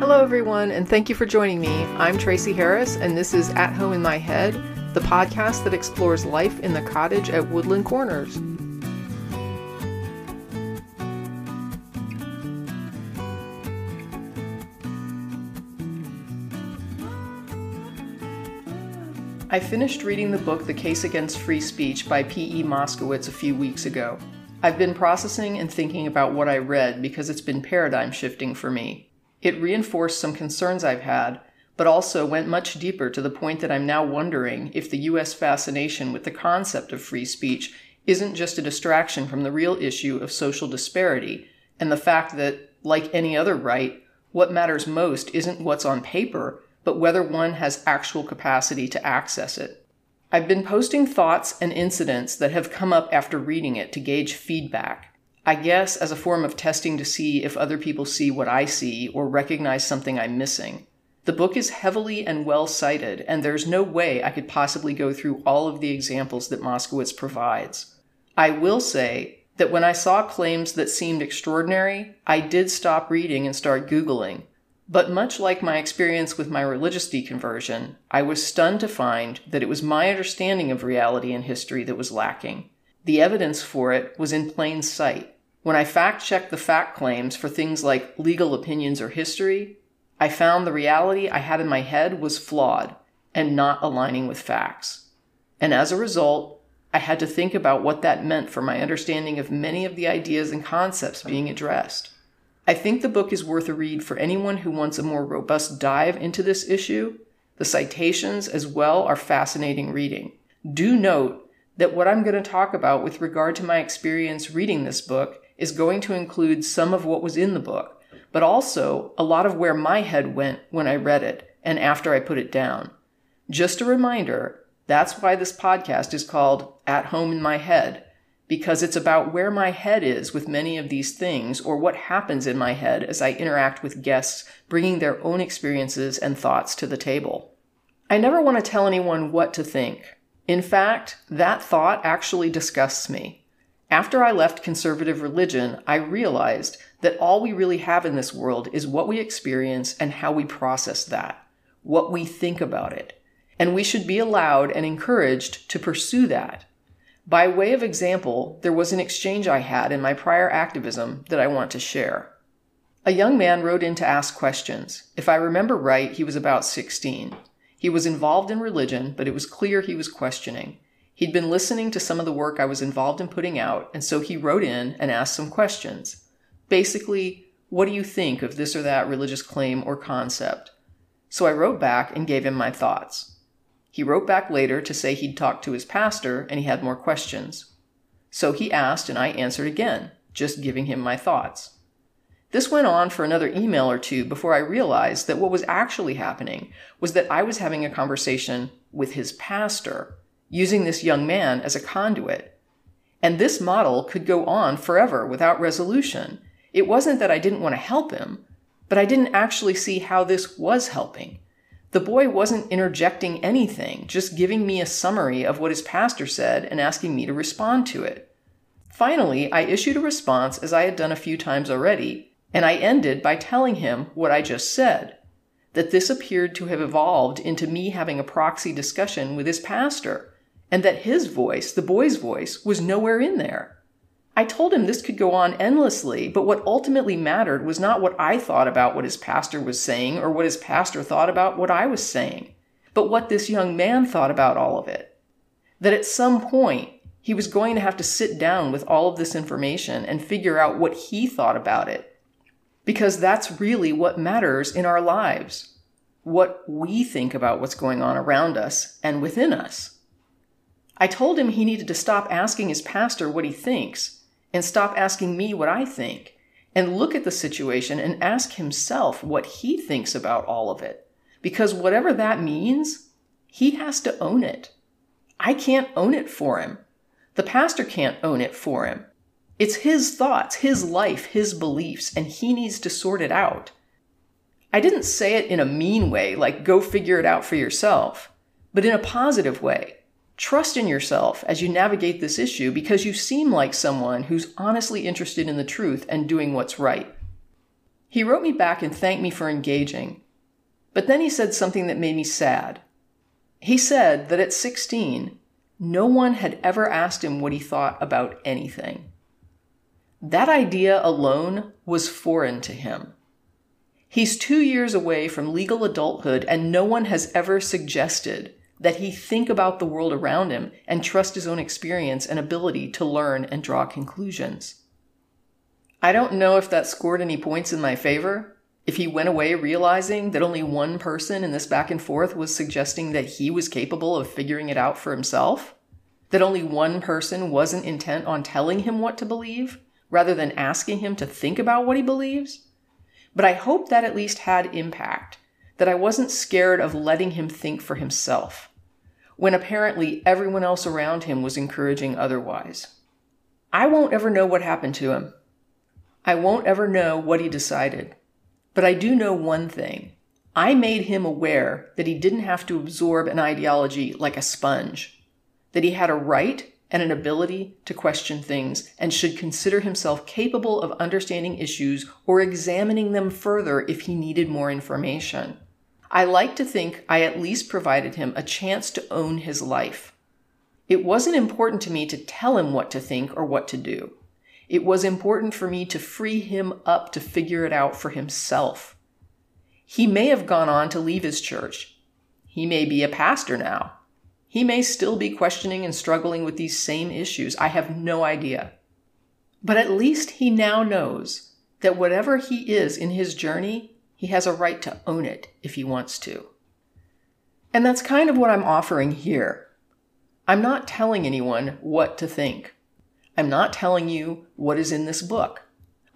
Hello everyone, and thank you for joining me. I'm Tracy Harris, and this is At Home In My Head, the podcast that explores life in the cottage at Woodland Corners. I finished reading the book The Case Against Free Speech by P.E. Moskowitz a few weeks ago. I've been processing and thinking about what I read because it's been paradigm shifting for me. It reinforced some concerns I've had, but also went much deeper to the point that I'm now wondering if the U.S. fascination with the concept of free speech isn't just a distraction from the real issue of social disparity and the fact that, like any other right, what matters most isn't what's on paper, but whether one has actual capacity to access it. I've been posting thoughts and incidents that have come up after reading it to gauge feedback. I guess as a form of testing to see if other people see what I see or recognize something I'm missing. The book is heavily and well cited, and there's no way I could possibly go through all of the examples that Moskowitz provides. I will say that when I saw claims that seemed extraordinary, I did stop reading and start Googling. But much like my experience with my religious deconversion, I was stunned to find that it was my understanding of reality and history that was lacking. The evidence for it was in plain sight. When I fact-checked the fact claims for things like legal opinions or history, I found the reality I had in my head was flawed and not aligning with facts. And as a result, I had to think about what that meant for my understanding of many of the ideas and concepts being addressed. I think the book is worth a read for anyone who wants a more robust dive into this issue. The citations as well are fascinating reading. Do note that what I'm going to talk about with regard to my experience reading this book is going to include some of what was in the book, but also a lot of where my head went when I read it and after I put it down. Just a reminder, that's why this podcast is called At Home in My Head, because it's about where my head is with many of these things or what happens in my head as I interact with guests bringing their own experiences and thoughts to the table. I never want to tell anyone what to think. In fact, that thought actually disgusts me. After I left conservative religion, I realized that all we really have in this world is what we experience and how we process that, what we think about it. And we should be allowed and encouraged to pursue that. By way of example, there was an exchange I had in my prior activism that I want to share. A young man wrote in to ask questions. If I remember right, he was about 16. He was involved in religion, but it was clear he was questioning. He'd been listening to some of the work I was involved in putting out, and so he wrote in and asked some questions. Basically, what do you think of this or that religious claim or concept? So I wrote back and gave him my thoughts. He wrote back later to say he'd talked to his pastor and he had more questions. So he asked and I answered again, just giving him my thoughts. This went on for another email or two before I realized that what was actually happening was that I was having a conversation with his pastor, using this young man as a conduit. And this model could go on forever without resolution. It wasn't that I didn't want to help him, but I didn't actually see how this was helping. The boy wasn't interjecting anything, just giving me a summary of what his pastor said and asking me to respond to it. Finally, I issued a response as I had done a few times already, and I ended by telling him what I just said, that this appeared to have evolved into me having a proxy discussion with his pastor, and that his voice, the boy's voice, was nowhere in there. I told him this could go on endlessly, but what ultimately mattered was not what I thought about what his pastor was saying or what his pastor thought about what I was saying, but what this young man thought about all of it. That at some point, he was going to have to sit down with all of this information and figure out what he thought about it, because that's really what matters in our lives. what we think about what's going on around us and within us. I told him he needed to stop asking his pastor what he thinks and stop asking me what I think and look at the situation and ask himself what he thinks about all of it. Because whatever that means, he has to own it. I can't own it for him. The pastor can't own it for him. It's his thoughts, his life, his beliefs, and he needs to sort it out. I didn't say it in a mean way, like go figure it out for yourself, but in a positive way. Trust in yourself as you navigate this issue because you seem like someone who's honestly interested in the truth and doing what's right. He wrote me back and thanked me for engaging, but then he said something that made me sad. He said that at 16, no one had ever asked him what he thought about anything. That idea alone was foreign to him. He's 2 years away from legal adulthood, and no one has ever suggested that he think about the world around him and trust his own experience and ability to learn and draw conclusions. I don't know if that scored any points in my favor, if he went away realizing that only one person in this back and forth was suggesting that he was capable of figuring it out for himself, that only one person wasn't intent on telling him what to believe, rather than asking him to think about what he believes. But I hope that at least had impact, that I wasn't scared of letting him think for himself, when apparently everyone else around him was encouraging otherwise. I won't ever know what happened to him. I won't ever know what he decided. But I do know one thing. I made him aware that he didn't have to absorb an ideology like a sponge, that he had a right and an ability to question things and should consider himself capable of understanding issues or examining them further if he needed more information. I like to think I at least provided him a chance to own his life. It wasn't important to me to tell him what to think or what to do. It was important for me to free him up to figure it out for himself. He may have gone on to leave his church. He may be a pastor now. He may still be questioning and struggling with these same issues. I have no idea. But at least he now knows that whatever he is in his journey, he has a right to own it if he wants to. And that's kind of what I'm offering here. I'm not telling anyone what to think. I'm not telling you what is in this book.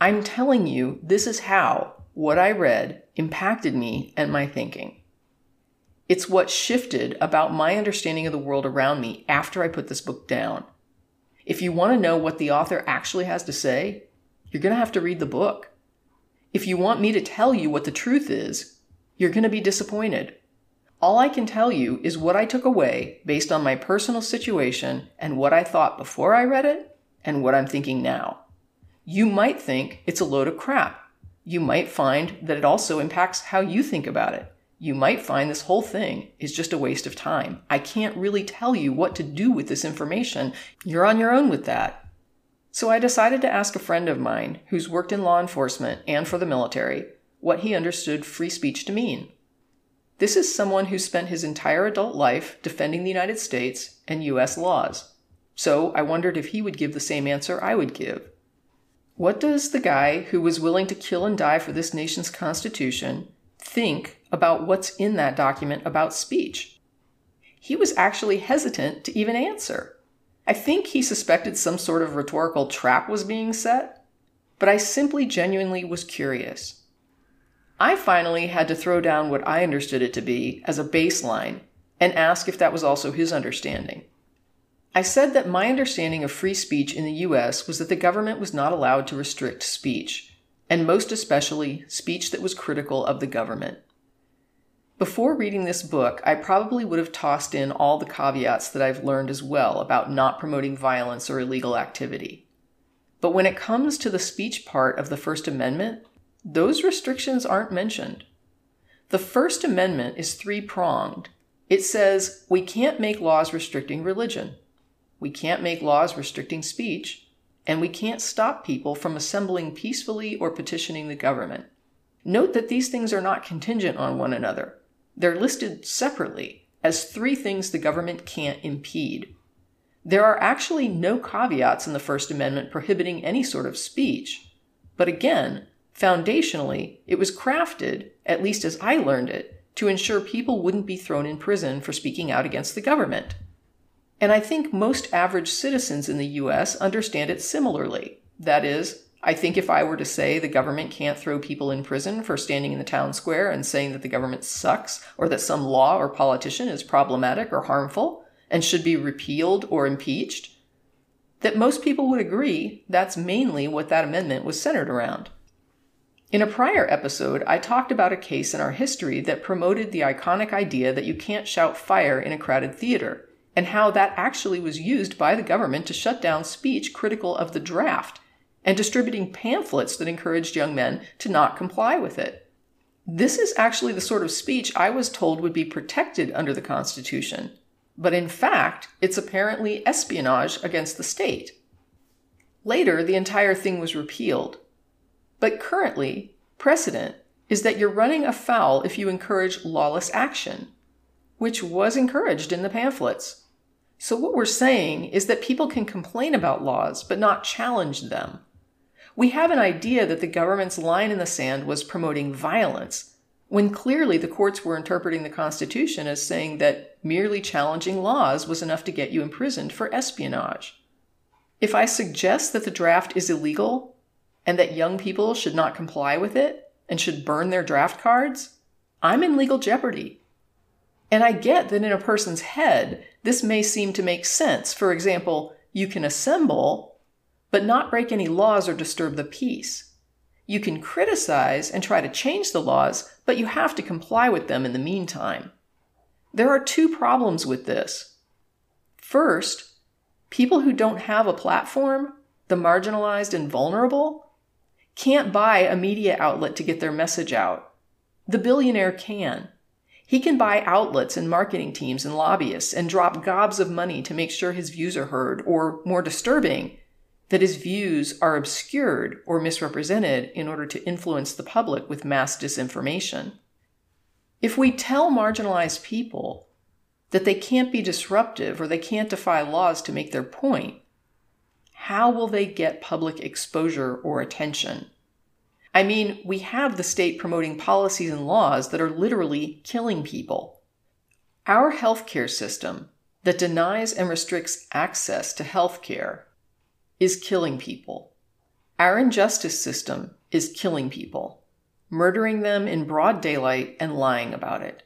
I'm telling you this is how what I read impacted me and my thinking. It's what shifted about my understanding of the world around me after I put this book down. If you want to know what the author actually has to say, you're going to have to read the book. If you want me to tell you what the truth is, you're going to be disappointed. All I can tell you is what I took away based on my personal situation and what I thought before I read it and what I'm thinking now. You might think it's a load of crap. You might find that it also impacts how you think about it. You might find this whole thing is just a waste of time. I can't really tell you what to do with this information. You're on your own with that. So I decided to ask a friend of mine who's worked in law enforcement and for the military what he understood free speech to mean. This is someone who spent his entire adult life defending the United States and U.S. laws. So I wondered if he would give the same answer I would give. What does the guy who was willing to kill and die for this nation's Constitution think about what's in that document about speech? He was actually hesitant to even answer. I think he suspected some sort of rhetorical trap was being set, but I simply genuinely was curious. I finally had to throw down what I understood it to be as a baseline and ask if that was also his understanding. I said that my understanding of free speech in the U.S. was that the government was not allowed to restrict speech, and most especially speech that was critical of the government. Before reading this book, I probably would have tossed in all the caveats that I've learned as well about not promoting violence or illegal activity. But when it comes to the speech part of the First Amendment, those restrictions aren't mentioned. The First Amendment is three-pronged. It says we can't make laws restricting religion, we can't make laws restricting speech, and we can't stop people from assembling peacefully or petitioning the government. Note that these things are not contingent on one another. They're listed separately as three things the government can't impede. There are actually no caveats in the First Amendment prohibiting any sort of speech. But again, foundationally, it was crafted, at least as I learned it, to ensure people wouldn't be thrown in prison for speaking out against the government. And I think most average citizens in the U.S. understand it similarly. That is, I think if I were to say the government can't throw people in prison for standing in the town square and saying that the government sucks, or that some law or politician is problematic or harmful and should be repealed or impeached, that most people would agree that's mainly what that amendment was centered around. In a prior episode, I talked about a case in our history that promoted the iconic idea that you can't shout fire in a crowded theater, and how that actually was used by the government to shut down speech critical of the draft, and distributing pamphlets that encouraged young men to not comply with it. This is actually the sort of speech I was told would be protected under the Constitution, but in fact, it's apparently espionage against the state. Later, the entire thing was repealed. But currently, precedent is that you're running afoul if you encourage lawless action, which was encouraged in the pamphlets. So what we're saying is that people can complain about laws, but not challenge them. We have an idea that the government's line in the sand was promoting violence, when clearly the courts were interpreting the Constitution as saying that merely challenging laws was enough to get you imprisoned for espionage. If I suggest that the draft is illegal, and that young people should not comply with it and should burn their draft cards, I'm in legal jeopardy. And I get that in a person's head, this may seem to make sense. For example, you can assemble, but not break any laws or disturb the peace. You can criticize and try to change the laws, but you have to comply with them in the meantime. There are two problems with this. First, people who don't have a platform, the marginalized and vulnerable, can't buy a media outlet to get their message out. The billionaire can. He can buy outlets and marketing teams and lobbyists and drop gobs of money to make sure his views are heard, or, more disturbing, that his views are obscured or misrepresented in order to influence the public with mass disinformation. If we tell marginalized people that they can't be disruptive or they can't defy laws to make their point, how will they get public exposure or attention? I mean, we have the state promoting policies and laws that are literally killing people. Our healthcare system that denies and restricts access to healthcare is killing people. Our injustice system is killing people, murdering them in broad daylight and lying about it.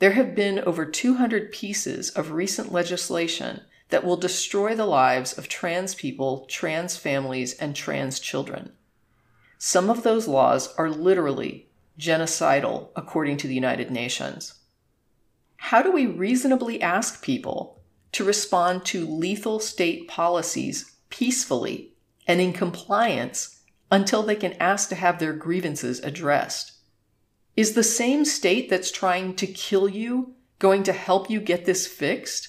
There have been over 200 pieces of recent legislation that will destroy the lives of trans people, trans families, and trans children. Some of those laws are literally genocidal, according to the United Nations. How do we reasonably ask people to respond to lethal state policies peacefully and in compliance until they can ask to have their grievances addressed? Is the same state that's trying to kill you going to help you get this fixed?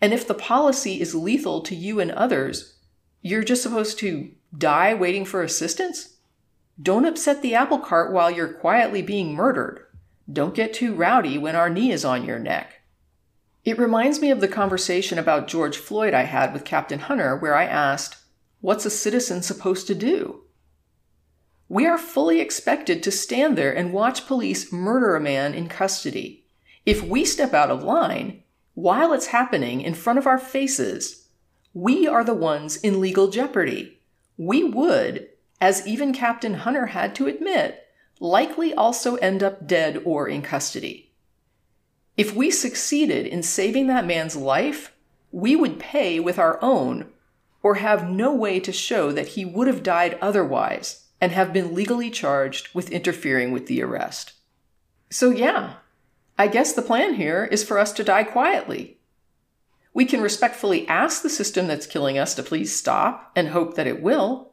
And if the policy is lethal to you and others, you're just supposed to die waiting for assistance? Don't upset the apple cart while you're quietly being murdered. Don't get too rowdy when our knee is on your neck. It reminds me of the conversation about George Floyd I had with Captain Hunter, where I asked, "What's a citizen supposed to do?" We are fully expected to stand there and watch police murder a man in custody. If we step out of line, while it's happening in front of our faces, we are the ones in legal jeopardy. We would, as even Captain Hunter had to admit, likely also end up dead or in custody. If we succeeded in saving that man's life, we would pay with our own, or have no way to show that he would have died otherwise and have been legally charged with interfering with the arrest. So yeah, I guess the plan here is for us to die quietly. We can respectfully ask the system that's killing us to please stop and hope that it will.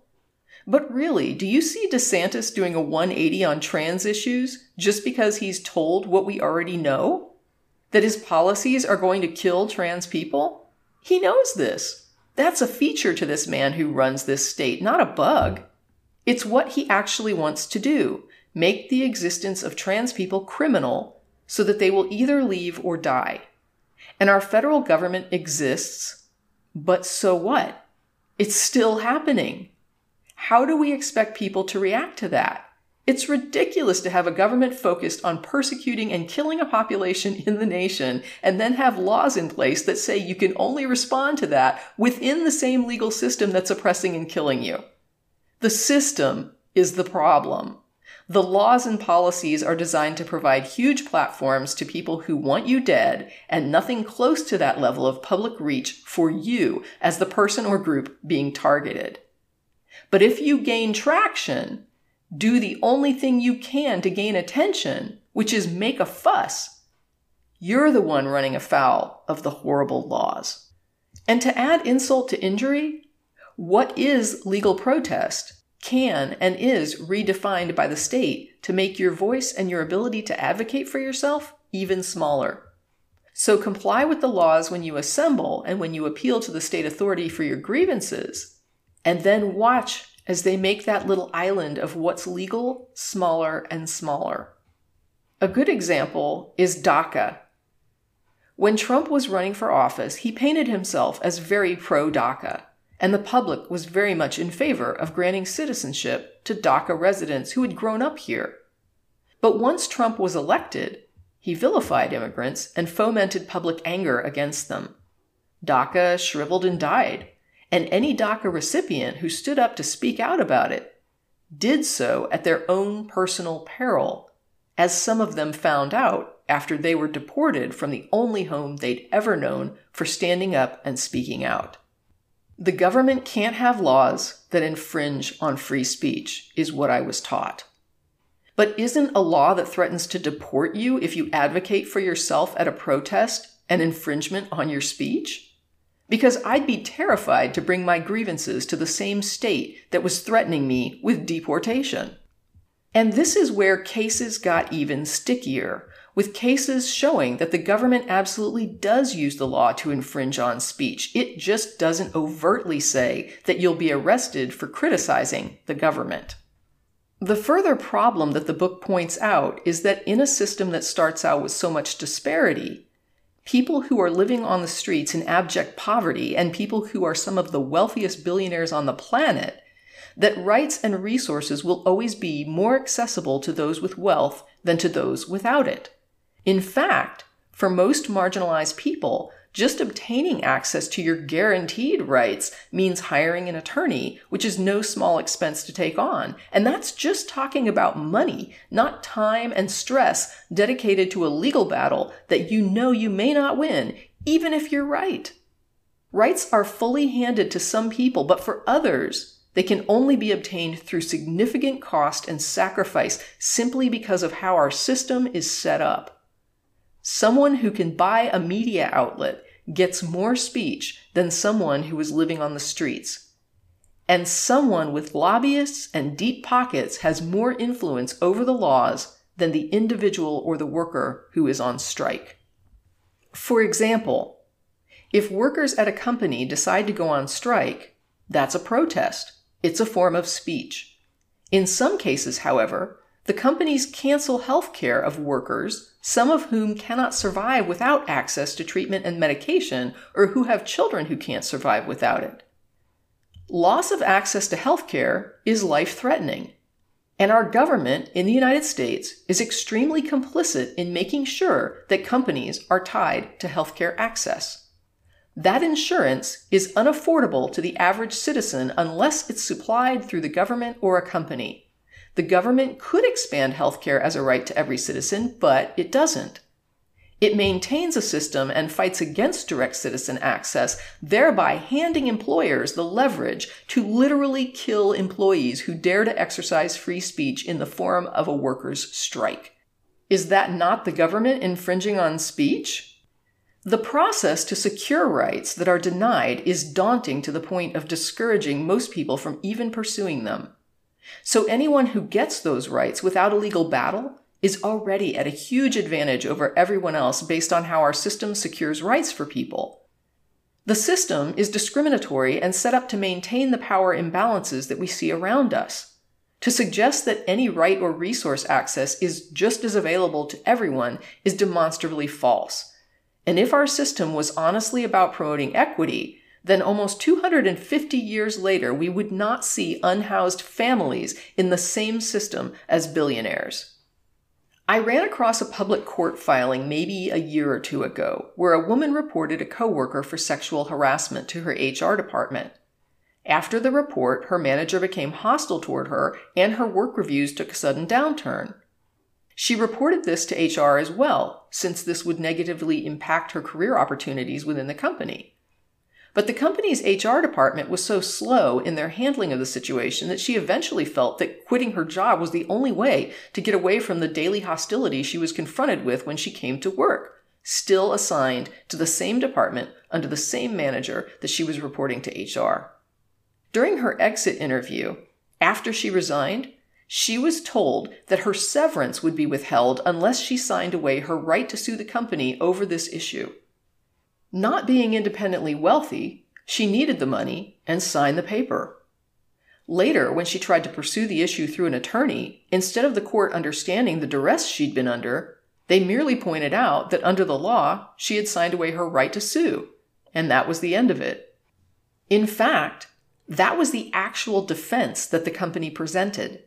But really, do you see DeSantis doing a 180 on trans issues just because he's told what we already know? That his policies are going to kill trans people? He knows this. That's a feature to this man who runs this state, not a bug. It's what he actually wants to do, make the existence of trans people criminal, so that they will either leave or die. And our federal government exists, but so what? It's still happening. How do we expect people to react to that? It's ridiculous to have a government focused on persecuting and killing a population in the nation and then have laws in place that say you can only respond to that within the same legal system that's oppressing and killing you. The system is the problem. The laws and policies are designed to provide huge platforms to people who want you dead and nothing close to that level of public reach for you as the person or group being targeted. But if you gain traction, do the only thing you can to gain attention, which is make a fuss. You're the one running afoul of the horrible laws. And to add insult to injury, what is legal protest can and is redefined by the state to make your voice and your ability to advocate for yourself even smaller. So comply with the laws when you assemble and when you appeal to the state authority for your grievances, and then watch as they make that little island of what's legal smaller and smaller. A good example is DACA. When Trump was running for office, he painted himself as very pro-DACA, and the public was very much in favor of granting citizenship to DACA residents who had grown up here. But once Trump was elected, he vilified immigrants and fomented public anger against them. DACA shriveled and died. And any DACA recipient who stood up to speak out about it did so at their own personal peril, as some of them found out after they were deported from the only home they'd ever known for standing up and speaking out. The government can't have laws that infringe on free speech, is what I was taught. But isn't a law that threatens to deport you if you advocate for yourself at a protest an infringement on your speech? Because I'd be terrified to bring my grievances to the same state that was threatening me with deportation. And this is where cases got even stickier, with cases showing that the government absolutely does use the law to infringe on speech. It just doesn't overtly say that you'll be arrested for criticizing the government. The further problem that the book points out is that in a system that starts out with so much disparity, people who are living on the streets in abject poverty and people who are some of the wealthiest billionaires on the planet, that rights and resources will always be more accessible to those with wealth than to those without it. In fact, for most marginalized people, just obtaining access to your guaranteed rights means hiring an attorney, which is no small expense to take on. And that's just talking about money, not time and stress dedicated to a legal battle that you know you may not win, even if you're right. Rights are fully handed to some people, but for others, they can only be obtained through significant cost and sacrifice simply because of how our system is set up. Someone who can buy a media outlet gets more speech than someone who is living on the streets. And someone with lobbyists and deep pockets has more influence over the laws than the individual or the worker who is on strike. For example, if workers at a company decide to go on strike, that's a protest. It's a form of speech. In some cases, however, the companies cancel health care of workers, some of whom cannot survive without access to treatment and medication, or who have children who can't survive without it. Loss of access to health care is life-threatening, and our government in the United States is extremely complicit in making sure that companies are tied to health care access. That insurance is unaffordable to the average citizen unless it's supplied through the government or a company. The government could expand healthcare as a right to every citizen, but it doesn't. It maintains a system and fights against direct citizen access, thereby handing employers the leverage to literally kill employees who dare to exercise free speech in the form of a workers' strike. Is that not the government infringing on speech? The process to secure rights that are denied is daunting to the point of discouraging most people from even pursuing them. So anyone who gets those rights without a legal battle is already at a huge advantage over everyone else based on how our system secures rights for people. The system is discriminatory and set up to maintain the power imbalances that we see around us. To suggest that any right or resource access is just as available to everyone is demonstrably false. And if our system was honestly about promoting equity, then almost 250 years later, we would not see unhoused families in the same system as billionaires. I ran across a public court filing maybe a year or two ago where a woman reported a coworker for sexual harassment to her HR department. After the report, her manager became hostile toward her and her work reviews took a sudden downturn. She reported this to HR as well, since this would negatively impact her career opportunities within the company. But the company's HR department was so slow in their handling of the situation that she eventually felt that quitting her job was the only way to get away from the daily hostility she was confronted with when she came to work, still assigned to the same department under the same manager that she was reporting to HR. During her exit interview, after she resigned, she was told that her severance would be withheld unless she signed away her right to sue the company over this issue. Not being independently wealthy, she needed the money and signed the paper. Later, when she tried to pursue the issue through an attorney, instead of the court understanding the duress she'd been under, they merely pointed out that under the law, she had signed away her right to sue, and that was the end of it. In fact, that was the actual defense that the company presented.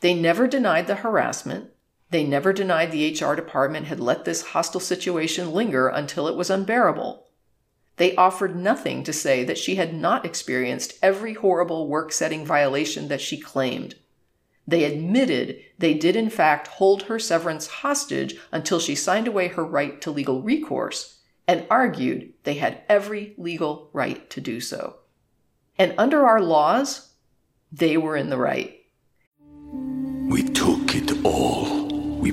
They never denied the harassment. They never denied the HR department had let this hostile situation linger until it was unbearable. They offered nothing to say that she had not experienced every horrible work-setting violation that she claimed. They admitted they did in fact hold her severance hostage until she signed away her right to legal recourse, and argued they had every legal right to do so. And under our laws, they were in the right. We took it all. We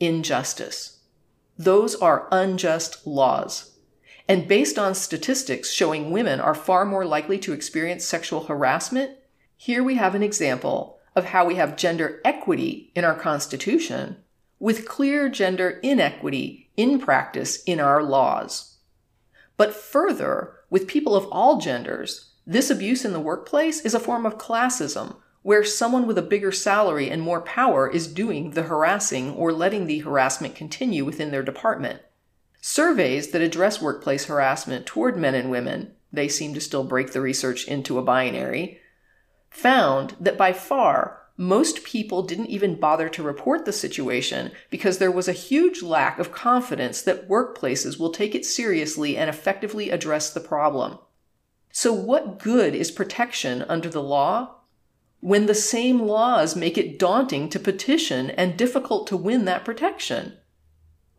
injustice. Those are unjust laws. And based on statistics showing women are far more likely to experience sexual harassment, here we have an example of how we have gender equity in our Constitution with clear gender inequity in practice in our laws. But further, with people of all genders, this abuse in the workplace is a form of classism, where someone with a bigger salary and more power is doing the harassing or letting the harassment continue within their department. Surveys that address workplace harassment toward men and women, they seem to still break the research into a binary, found that by far, most people didn't even bother to report the situation because there was a huge lack of confidence that workplaces will take it seriously and effectively address the problem. So what good is protection under the law when the same laws make it daunting to petition and difficult to win that protection?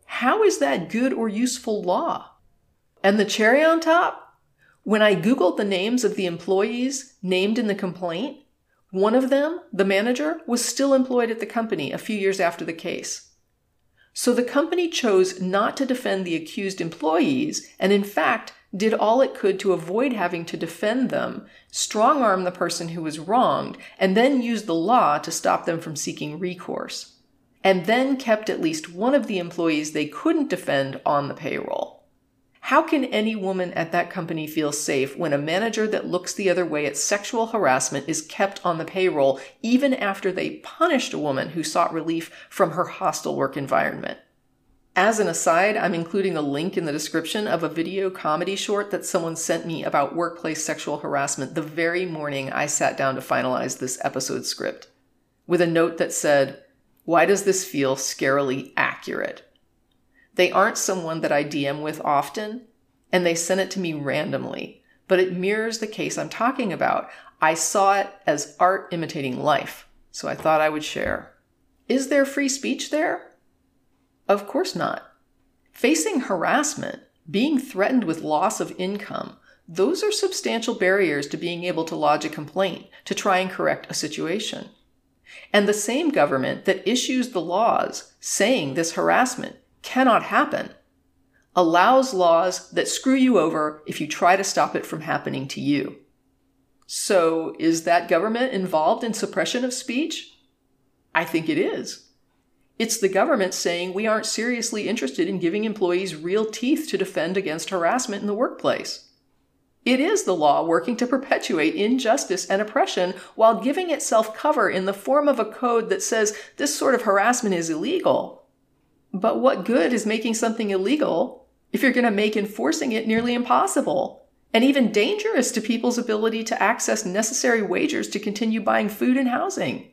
How is that good or useful law? And the cherry on top? When I Googled the names of the employees named in the complaint, one of them, the manager, was still employed at the company a few years after the case. So the company chose not to defend the accused employees and in fact did all it could to avoid having to defend them, strong-arm the person who was wronged, and then used the law to stop them from seeking recourse. And then kept at least one of the employees they couldn't defend on the payroll. How can any woman at that company feel safe when a manager that looks the other way at sexual harassment is kept on the payroll even after they punished a woman who sought relief from her hostile work environment? As an aside, I'm including a link in the description of a video comedy short that someone sent me about workplace sexual harassment the very morning I sat down to finalize this episode script, with a note that said, "Why does this feel scarily accurate?" They aren't someone that I DM with often, and they sent it to me randomly, but it mirrors the case I'm talking about. I saw it as art imitating life, so I thought I would share. Is there free speech there? Of course not. Facing harassment, being threatened with loss of income, those are substantial barriers to being able to lodge a complaint to try and correct a situation. And the same government that issues the laws saying this harassment cannot happen allows laws that screw you over if you try to stop it from happening to you. So is that government involved in suppression of speech? I think it is. It's the government saying we aren't seriously interested in giving employees real teeth to defend against harassment in the workplace. It is the law working to perpetuate injustice and oppression while giving itself cover in the form of a code that says this sort of harassment is illegal. But what good is making something illegal if you're going to make enforcing it nearly impossible and even dangerous to people's ability to access necessary wages to continue buying food and housing?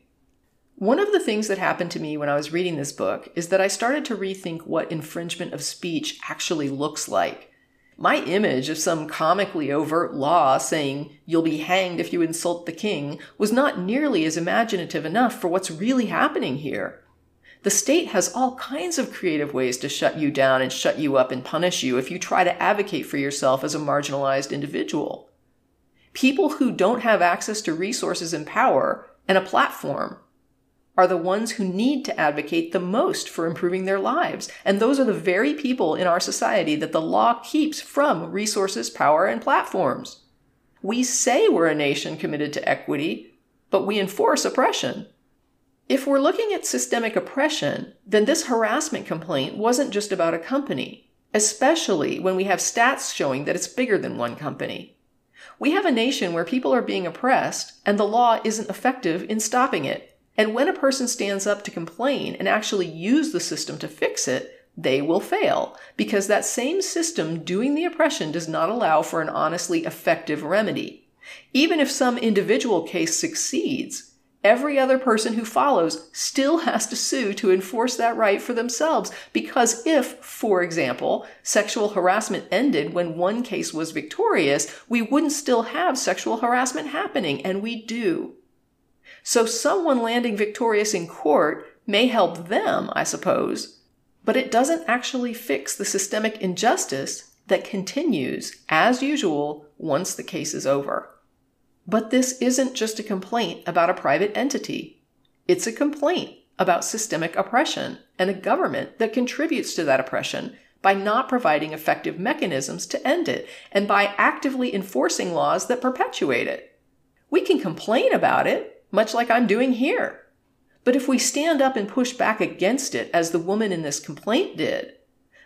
One of the things that happened to me when I was reading this book is that I started to rethink what infringement of speech actually looks like. My image of some comically overt law saying, "You'll be hanged if you insult the king," was not nearly as imaginative enough for what's really happening here. The state has all kinds of creative ways to shut you down and shut you up and punish you if you try to advocate for yourself as a marginalized individual. People who don't have access to resources and power and a platform are the ones who need to advocate the most for improving their lives, and those are the very people in our society that the law keeps from resources, power, and platforms. We say we're a nation committed to equity, but we enforce oppression. If we're looking at systemic oppression, then this harassment complaint wasn't just about a company, especially when we have stats showing that it's bigger than one company. We have a nation where people are being oppressed and the law isn't effective in stopping it. And when a person stands up to complain and actually use the system to fix it, they will fail because that same system doing the oppression does not allow for an honestly effective remedy. Even if some individual case succeeds, every other person who follows still has to sue to enforce that right for themselves, because if, for example, sexual harassment ended when one case was victorious, we wouldn't still have sexual harassment happening, and we do. So someone landing victorious in court may help them, I suppose, but it doesn't actually fix the systemic injustice that continues, as usual, once the case is over. But this isn't just a complaint about a private entity. It's a complaint about systemic oppression and a government that contributes to that oppression by not providing effective mechanisms to end it and by actively enforcing laws that perpetuate it. We can complain about it, much like I'm doing here. But if we stand up and push back against it, as the woman in this complaint did,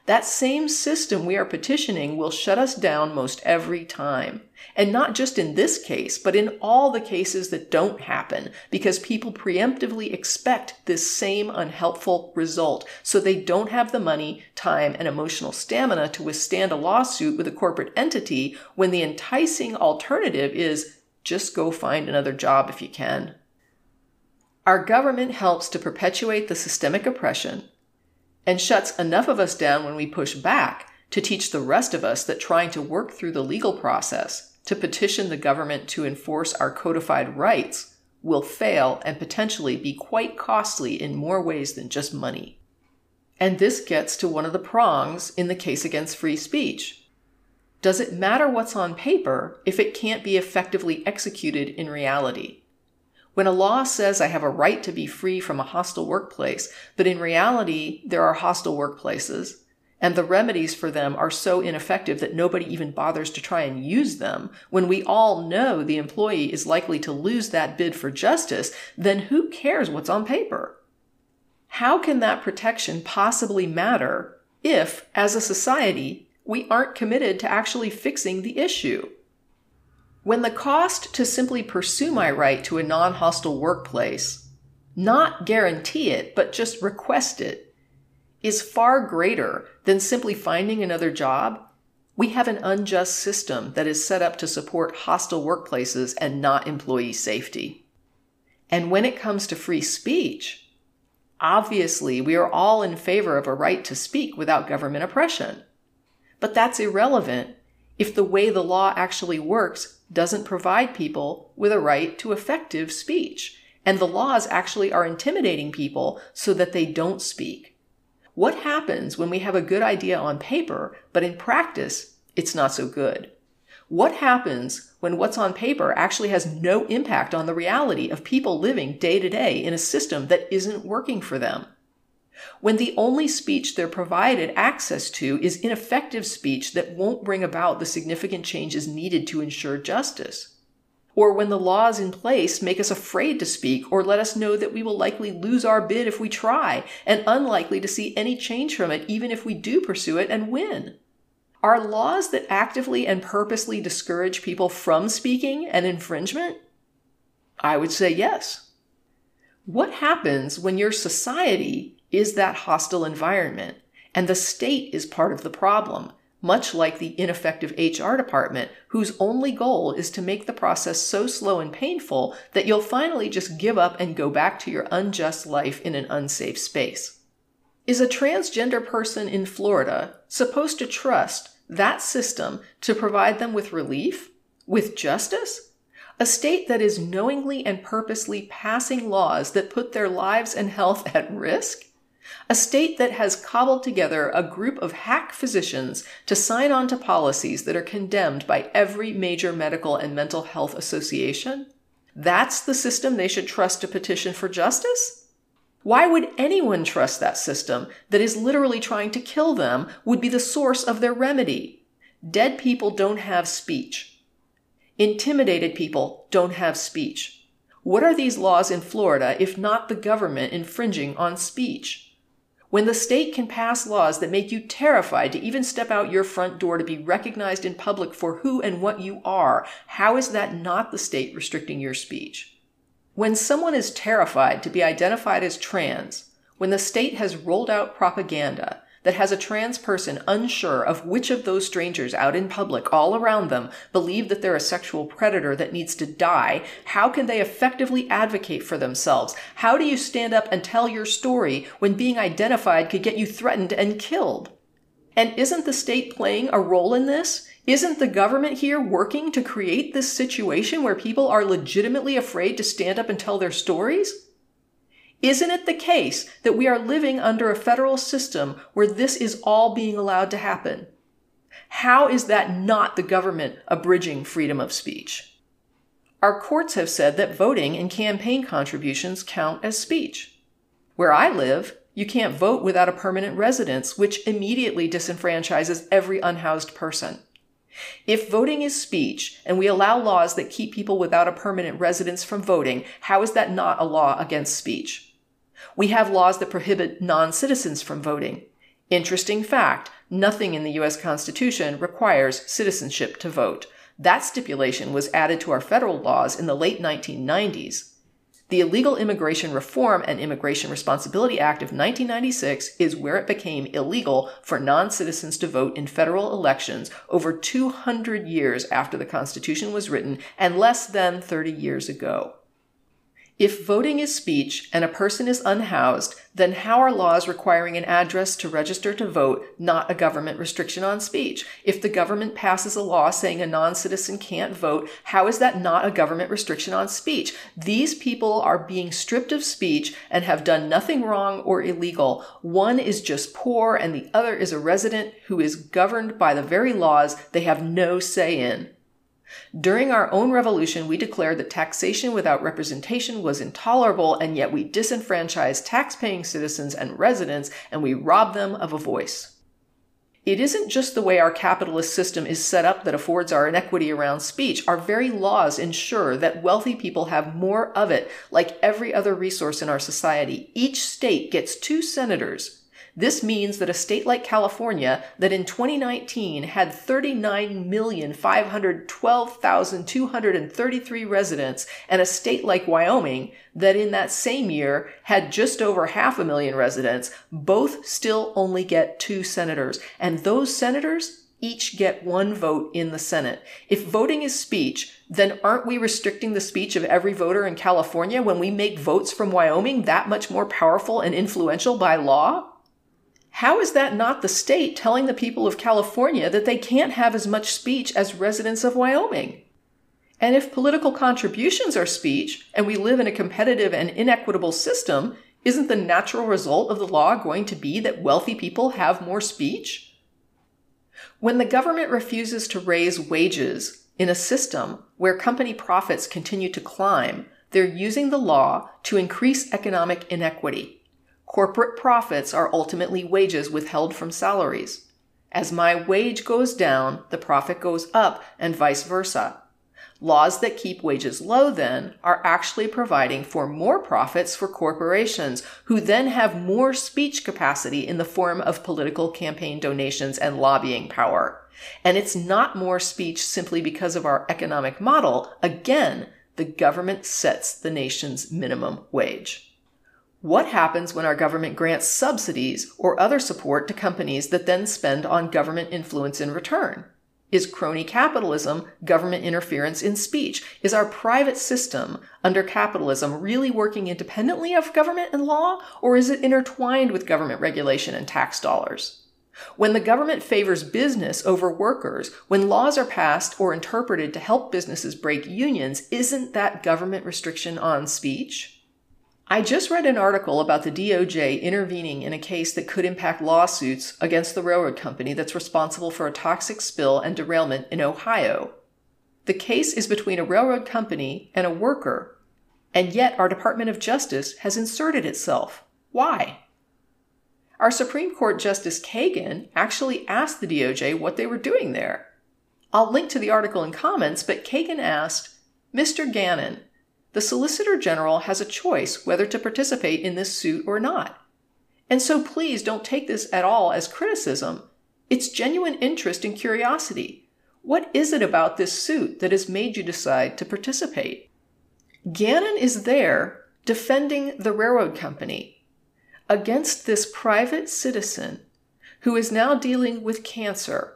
that same system we are petitioning will shut us down most every time. And not just in this case, but in all the cases that don't happen, because people preemptively expect this same unhelpful result, so they don't have the money, time, and emotional stamina to withstand a lawsuit with a corporate entity when the enticing alternative is just go find another job if you can. Our government helps to perpetuate the systemic oppression and shuts enough of us down when we push back to teach the rest of us that trying to work through the legal process to petition the government to enforce our codified rights will fail and potentially be quite costly in more ways than just money. And this gets to one of the prongs in the case against free speech. Does it matter what's on paper if it can't be effectively executed in reality? When a law says I have a right to be free from a hostile workplace, but in reality, there are hostile workplaces, and the remedies for them are so ineffective that nobody even bothers to try and use them, when we all know the employee is likely to lose that bid for justice, then who cares what's on paper? How can that protection possibly matter if, as a society, we aren't committed to actually fixing the issue? When the cost to simply pursue my right to a non-hostile workplace, not guarantee it, but just request it, is far greater than simply finding another job, we have an unjust system that is set up to support hostile workplaces and not employee safety. And when it comes to free speech, obviously we are all in favor of a right to speak without government oppression. But that's irrelevant if the way the law actually works doesn't provide people with a right to effective speech, and the laws actually are intimidating people so that they don't speak. What happens when we have a good idea on paper, but in practice, it's not so good? What happens when what's on paper actually has no impact on the reality of people living day to day in a system that isn't working for them? when the only speech they're provided access to is ineffective speech that won't bring about the significant changes needed to ensure justice, or when the laws in place make us afraid to speak or let us know that we will likely lose our bid if we try and unlikely to see any change from it even if we do pursue it and win. Are laws that actively and purposely discourage people from speaking an infringement? I would say yes. What happens when your society is that hostile environment and the state is part of the problem, much like the ineffective HR department whose only goal is to make the process so slow and painful that you'll finally just give up and go back to your unjust life in an unsafe space? Is a transgender person in Florida supposed to trust that system to provide them with relief, with justice? A state that is knowingly and purposely passing laws that put their lives and health at risk? A state that has cobbled together a group of hack physicians to sign on to policies that are condemned by every major medical and mental health association? That's the system they should trust to petition for justice? Why would anyone trust that system that is literally trying to kill them would be the source of their remedy? Dead people don't have speech. Intimidated people don't have speech. What are these laws in Florida if not the government infringing on speech? When the state can pass laws that make you terrified to even step out your front door to be recognized in public for who and what you are, how is that not the state restricting your speech? When someone is terrified to be identified as trans, when the state has rolled out propaganda that has a trans person unsure of which of those strangers out in public all around them believe that they're a sexual predator that needs to die, how can they effectively advocate for themselves? How do you stand up and tell your story when being identified could get you threatened and killed? And isn't the state playing a role in this? Isn't the government here working to create this situation where people are legitimately afraid to stand up and tell their stories? Isn't it the case that we are living under a federal system where this is all being allowed to happen? How is that not the government abridging freedom of speech? Our courts have said that voting and campaign contributions count as speech. Where I live, you can't vote without a permanent residence, which immediately disenfranchises every unhoused person. If voting is speech, and we allow laws that keep people without a permanent residence from voting, how is that not a law against speech? We have laws that prohibit non-citizens from voting. Interesting fact, nothing in the U.S. Constitution requires citizenship to vote. That stipulation was added to our federal laws in the late 1990s. The Illegal Immigration Reform and Immigration Responsibility Act of 1996 is where it became illegal for non-citizens to vote in federal elections over 200 years after the Constitution was written and less than 30 years ago. If voting is speech and a person is unhoused, then how are laws requiring an address to register to vote not a government restriction on speech? If the government passes a law saying a non-citizen can't vote, how is that not a government restriction on speech? These people are being stripped of speech and have done nothing wrong or illegal. One is just poor and the other is a resident who is governed by the very laws they have no say in. During our own revolution, we declared that taxation without representation was intolerable, and yet we disenfranchised tax-paying citizens and residents, and we robbed them of a voice. It isn't just the way our capitalist system is set up that affords our inequity around speech. Our very laws ensure that wealthy people have more of it, like every other resource in our society. Each state gets 2 senators. This means that a state like California, that in 2019 had 39,512,233 residents, and a state like Wyoming, that in that same year had just over 500,000 residents, both still only get 2 senators. And those senators each get 1 vote in the Senate. If voting is speech, then aren't we restricting the speech of every voter in California when we make votes from Wyoming that much more powerful and influential by law? How is that not the state telling the people of California that they can't have as much speech as residents of Wyoming? And if political contributions are speech, and we live in a competitive and inequitable system, isn't the natural result of the law going to be that wealthy people have more speech? When the government refuses to raise wages in a system where company profits continue to climb, they're using the law to increase economic inequity. Corporate profits are ultimately wages withheld from salaries. As my wage goes down, the profit goes up, and vice versa. Laws that keep wages low, then, are actually providing for more profits for corporations, who then have more speech capacity in the form of political campaign donations and lobbying power. And it's not more speech simply because of our economic model. Again, the government sets the nation's minimum wage. What happens when our government grants subsidies or other support to companies that then spend on government influence in return? Is crony capitalism government interference in speech? Is our private system under capitalism really working independently of government and law, or is it intertwined with government regulation and tax dollars? When the government favors business over workers, when laws are passed or interpreted to help businesses break unions, isn't that government restriction on speech? I just read an article about the DOJ intervening in a case that could impact lawsuits against the railroad company that's responsible for a toxic spill and derailment in Ohio. The case is between a railroad company and a worker, and yet our Department of Justice has inserted itself. Why? Our Supreme Court Justice Kagan actually asked the DOJ what they were doing there. I'll link to the article in comments, but Kagan asked, "Mr. Gannon, the Solicitor General has a choice whether to participate in this suit or not. And so please don't take this at all as criticism. It's genuine interest and curiosity. What is it about this suit that has made you decide to participate?" Gannon is there defending the railroad company against this private citizen who is now dealing with cancer.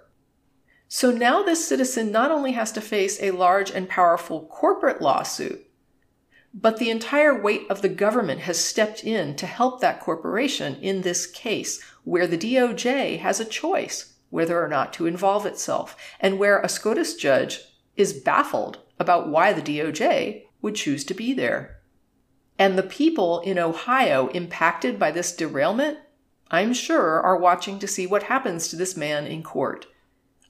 So now this citizen not only has to face a large and powerful corporate lawsuit, but the entire weight of the government has stepped in to help that corporation in this case, where the DOJ has a choice whether or not to involve itself, and where a SCOTUS judge is baffled about why the DOJ would choose to be there. And the people in Ohio impacted by this derailment, I'm sure, are watching to see what happens to this man in court.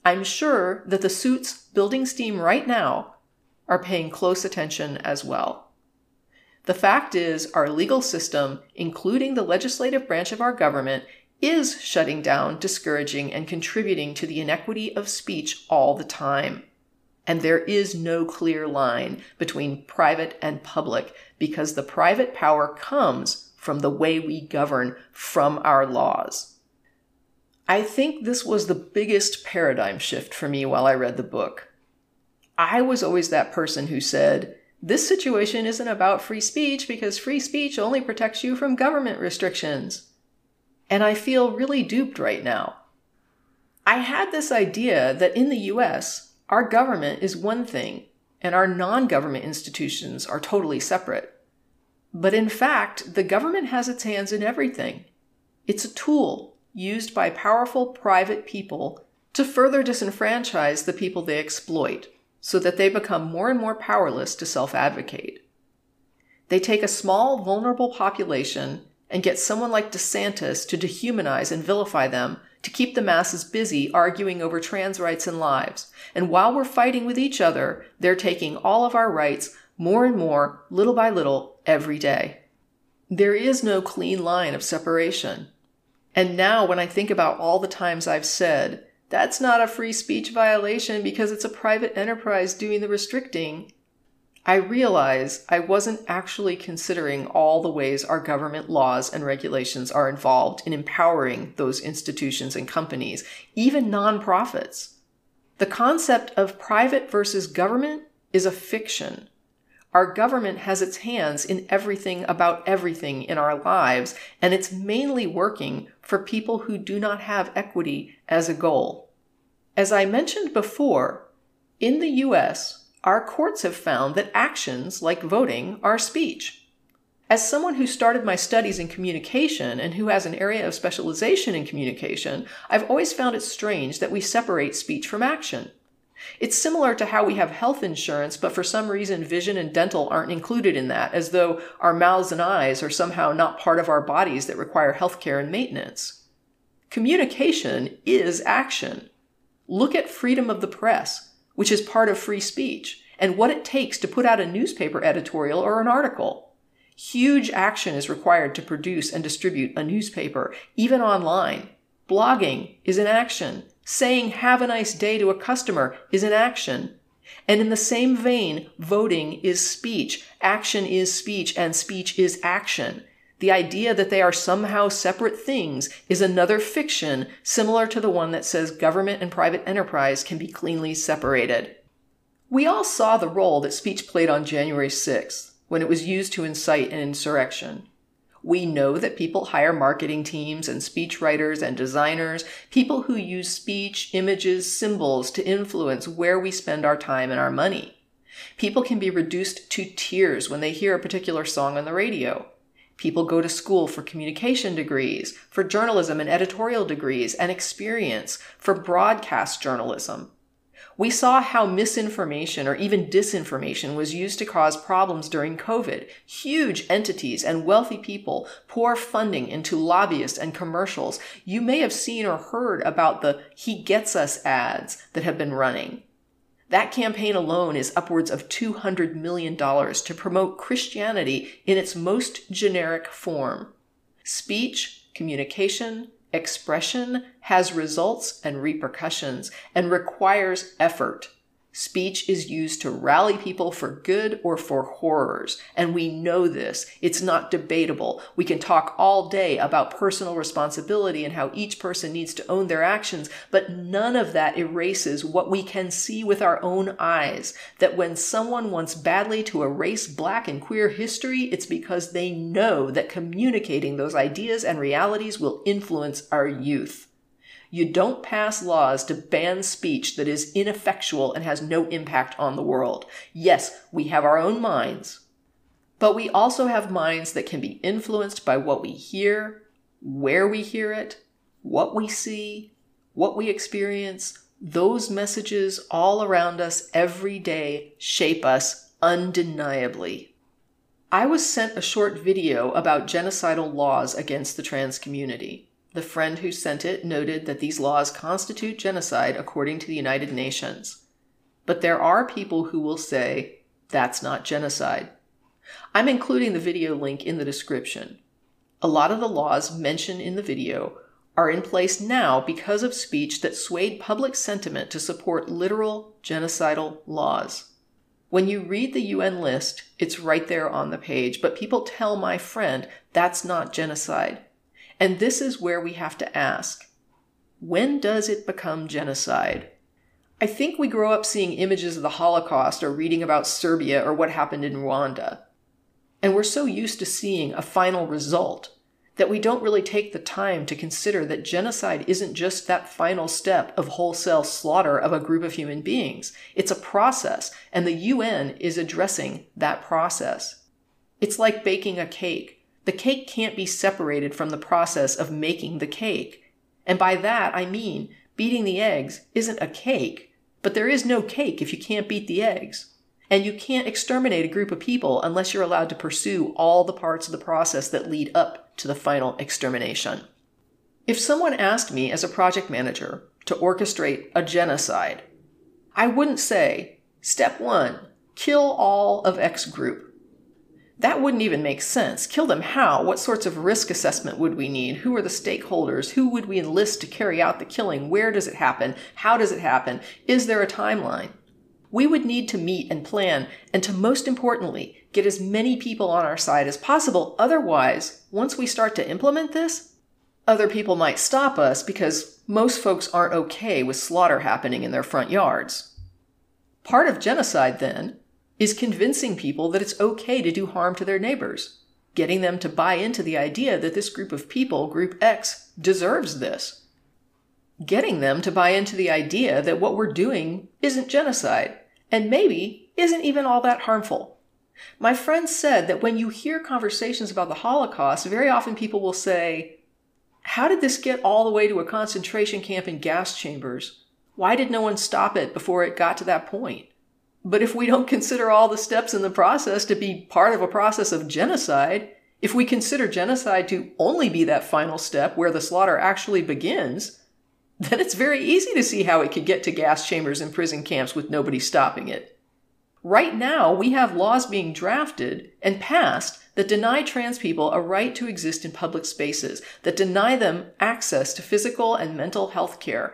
I'm sure that the suits building steam right now are paying close attention as well. The fact is, our legal system, including the legislative branch of our government, is shutting down, discouraging, and contributing to the inequity of speech all the time. And there is no clear line between private and public, because the private power comes from the way we govern, from our laws. I think this was the biggest paradigm shift for me while I read the book. I was always that person who said, "This situation isn't about free speech because free speech only protects you from government restrictions." And I feel really duped right now. I had this idea that in the US, our government is one thing and our non-government institutions are totally separate. But in fact, the government has its hands in everything. It's a tool used by powerful private people to further disenfranchise the people they exploit, so that they become more and more powerless to self-advocate. They take a small, vulnerable population and get someone like DeSantis to dehumanize and vilify them, to keep the masses busy arguing over trans rights and lives. And while we're fighting with each other, they're taking all of our rights more and more, little by little, every day. There is no clean line of separation. And now when I think about all the times I've said, "That's not a free speech violation because it's a private enterprise doing the restricting," I realize I wasn't actually considering all the ways our government laws and regulations are involved in empowering those institutions and companies, even nonprofits. The concept of private versus government is a fiction. Our government has its hands in everything about everything in our lives, and it's mainly working for people who do not have equity as a goal. As I mentioned before, in the US, our courts have found that actions like voting are speech. As someone who started my studies in communication and who has an area of specialization in communication, I've always found it strange that we separate speech from action. It's similar to how we have health insurance, but for some reason vision and dental aren't included in that, as though our mouths and eyes are somehow not part of our bodies that require healthcare and maintenance. Communication is action. Look at freedom of the press, which is part of free speech, and what it takes to put out a newspaper editorial or an article. Huge action is required to produce and distribute a newspaper, even online. Blogging is an action. Saying have a nice day to a customer is an action. And in the same vein, voting is speech. Action is speech, and speech is action. The idea that they are somehow separate things is another fiction similar to the one that says government and private enterprise can be cleanly separated. We all saw the role that speech played on January 6th, when it was used to incite an insurrection. We know that people hire marketing teams and speech writers and designers, people who use speech, images, symbols to influence where we spend our time and our money. People can be reduced to tears when they hear a particular song on the radio. People go to school for communication degrees, for journalism and editorial degrees, and experience, for broadcast journalism. We saw how misinformation or even disinformation was used to cause problems during COVID. Huge entities and wealthy people pour funding into lobbyists and commercials. You may have seen or heard about the "He Gets Us" ads that have been running. That campaign alone is upwards of $200 million to promote Christianity in its most generic form. Speech, communication, expression has results and repercussions and requires effort. Speech is used to rally people for good or for horrors, and we know this. It's not debatable. We can talk all day about personal responsibility and how each person needs to own their actions, but none of that erases what we can see with our own eyes, that when someone wants badly to erase Black and queer history, it's because they know that communicating those ideas and realities will influence our youth. You don't pass laws to ban speech that is ineffectual and has no impact on the world. Yes, we have our own minds, but we also have minds that can be influenced by what we hear, where we hear it, what we see, what we experience. Those messages all around us every day shape us undeniably. I was sent a short video about genocidal laws against the trans community. The friend who sent it noted that these laws constitute genocide according to the United Nations. But there are people who will say, that's not genocide. I'm including the video link in the description. A lot of the laws mentioned in the video are in place now because of speech that swayed public sentiment to support literal genocidal laws. When you read the UN list, it's right there on the page, but people tell my friend, that's not genocide. And this is where we have to ask, when does it become genocide? I think we grow up seeing images of the Holocaust or reading about Serbia or what happened in Rwanda. And we're so used to seeing a final result that we don't really take the time to consider that genocide isn't just that final step of wholesale slaughter of a group of human beings. It's a process, and the UN is addressing that process. It's like baking a cake. The cake can't be separated from the process of making the cake. And by that, I mean, beating the eggs isn't a cake, but there is no cake if you can't beat the eggs. And you can't exterminate a group of people unless you're allowed to pursue all the parts of the process that lead up to the final extermination. If someone asked me as a project manager to orchestrate a genocide, I wouldn't say, step 1, kill all of X group. That wouldn't even make sense. Kill them how? What sorts of risk assessment would we need? Who are the stakeholders? Who would we enlist to carry out the killing? Where does it happen? How does it happen? Is there a timeline? We would need to meet and plan, and to most importantly, get as many people on our side as possible. Otherwise, once we start to implement this, other people might stop us because most folks aren't okay with slaughter happening in their front yards. Part of genocide, then, is convincing people that it's okay to do harm to their neighbors, getting them to buy into the idea that this group of people, group X, deserves this, getting them to buy into the idea that what we're doing isn't genocide, and maybe isn't even all that harmful. My friend said that when you hear conversations about the Holocaust, very often people will say, how did this get all the way to a concentration camp and gas chambers? Why did no one stop it before it got to that point? But if we don't consider all the steps in the process to be part of a process of genocide, if we consider genocide to only be that final step where the slaughter actually begins, then it's very easy to see how it could get to gas chambers and prison camps with nobody stopping it. Right now, we have laws being drafted and passed that deny trans people a right to exist in public spaces, that deny them access to physical and mental health care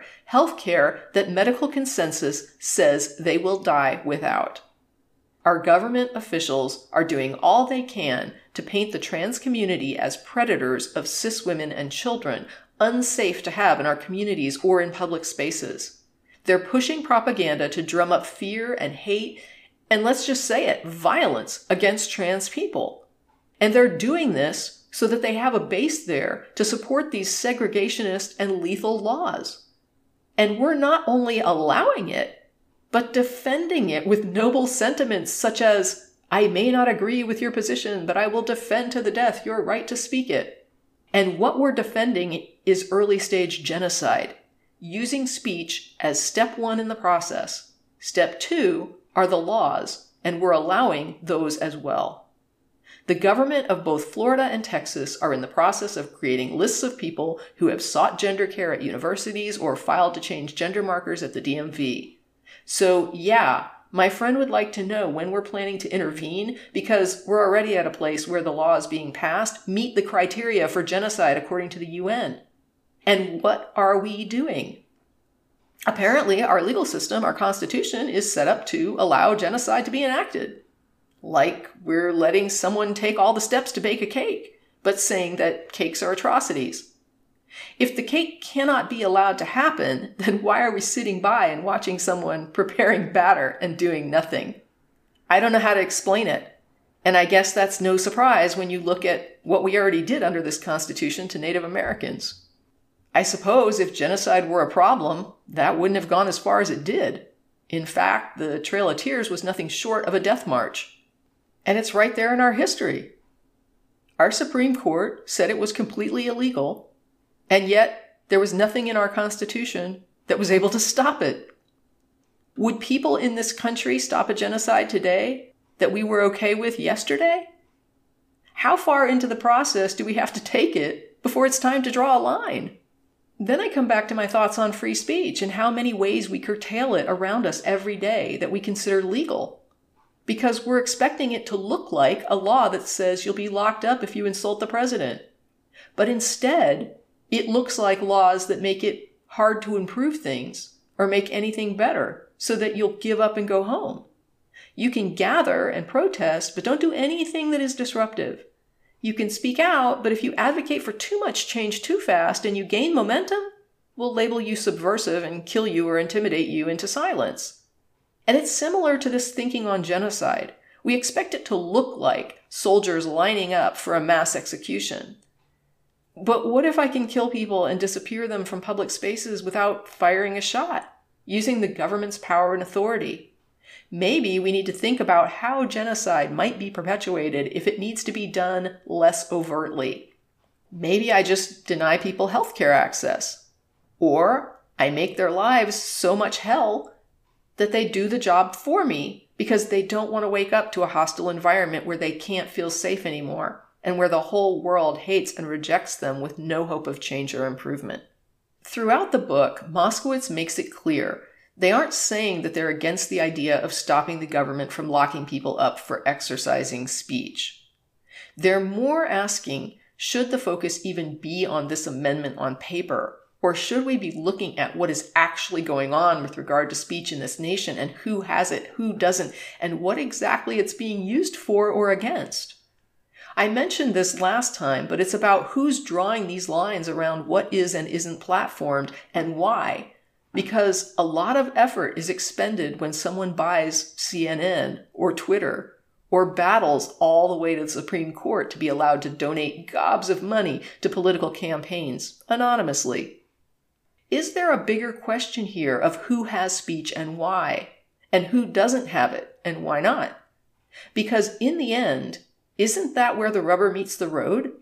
that medical consensus says they will die without. Our government officials are doing all they can to paint the trans community as predators of cis women and children, unsafe to have in our communities or in public spaces. They're pushing propaganda to drum up fear and hate, and let's just say it, violence against trans people. And they're doing this so that they have a base there to support these segregationist and lethal laws. And we're not only allowing it, but defending it with noble sentiments such as, I may not agree with your position, but I will defend to the death your right to speak it. And what we're defending is early stage genocide, using speech as step one in the process. Step two are the laws, and we're allowing those as well. The government of both Florida and Texas are in the process of creating lists of people who have sought gender care at universities or filed to change gender markers at the DMV. So yeah, my friend would like to know when we're planning to intervene because we're already at a place where the laws being passed meet the criteria for genocide according to the UN. And what are we doing? Apparently, our legal system, our constitution, is set up to allow genocide to be enacted. Like we're letting someone take all the steps to bake a cake, but saying that cakes are atrocities. If the cake cannot be allowed to happen, then why are we sitting by and watching someone preparing batter and doing nothing? I don't know how to explain it. And I guess that's no surprise when you look at what we already did under this Constitution to Native Americans. I suppose if genocide were a problem, that wouldn't have gone as far as it did. In fact, the Trail of Tears was nothing short of a death march. And it's right there in our history. Our Supreme Court said it was completely illegal, and yet there was nothing in our Constitution that was able to stop it. Would people in this country stop a genocide today that we were okay with yesterday? How far into the process do we have to take it before it's time to draw a line? Then I come back to my thoughts on free speech and how many ways we curtail it around us every day that we consider legal. Because we're expecting it to look like a law that says you'll be locked up if you insult the president. But instead, it looks like laws that make it hard to improve things or make anything better so that you'll give up and go home. You can gather and protest, but don't do anything that is disruptive. You can speak out, but if you advocate for too much change too fast and you gain momentum, we'll label you subversive and kill you or intimidate you into silence. And it's similar to this thinking on genocide. We expect it to look like soldiers lining up for a mass execution. But what if I can kill people and disappear them from public spaces without firing a shot, using the government's power and authority? Maybe we need to think about how genocide might be perpetuated if it needs to be done less overtly. Maybe I just deny people healthcare access. Or I make their lives so much hell that they do the job for me because they don't want to wake up to a hostile environment where they can't feel safe anymore and where the whole world hates and rejects them with no hope of change or improvement. Throughout the book, Moskowitz makes it clear they aren't saying that they're against the idea of stopping the government from locking people up for exercising speech. They're more asking, should the focus even be on this amendment on paper? Or should we be looking at what is actually going on with regard to speech in this nation and who has it, who doesn't, and what exactly it's being used for or against? I mentioned this last time, but it's about who's drawing these lines around what is and isn't platformed and why. Because a lot of effort is expended when someone buys CNN or Twitter or battles all the way to the Supreme Court to be allowed to donate gobs of money to political campaigns anonymously. Is there a bigger question here of who has speech and why, and who doesn't have it and why not? Because in the end, isn't that where the rubber meets the road?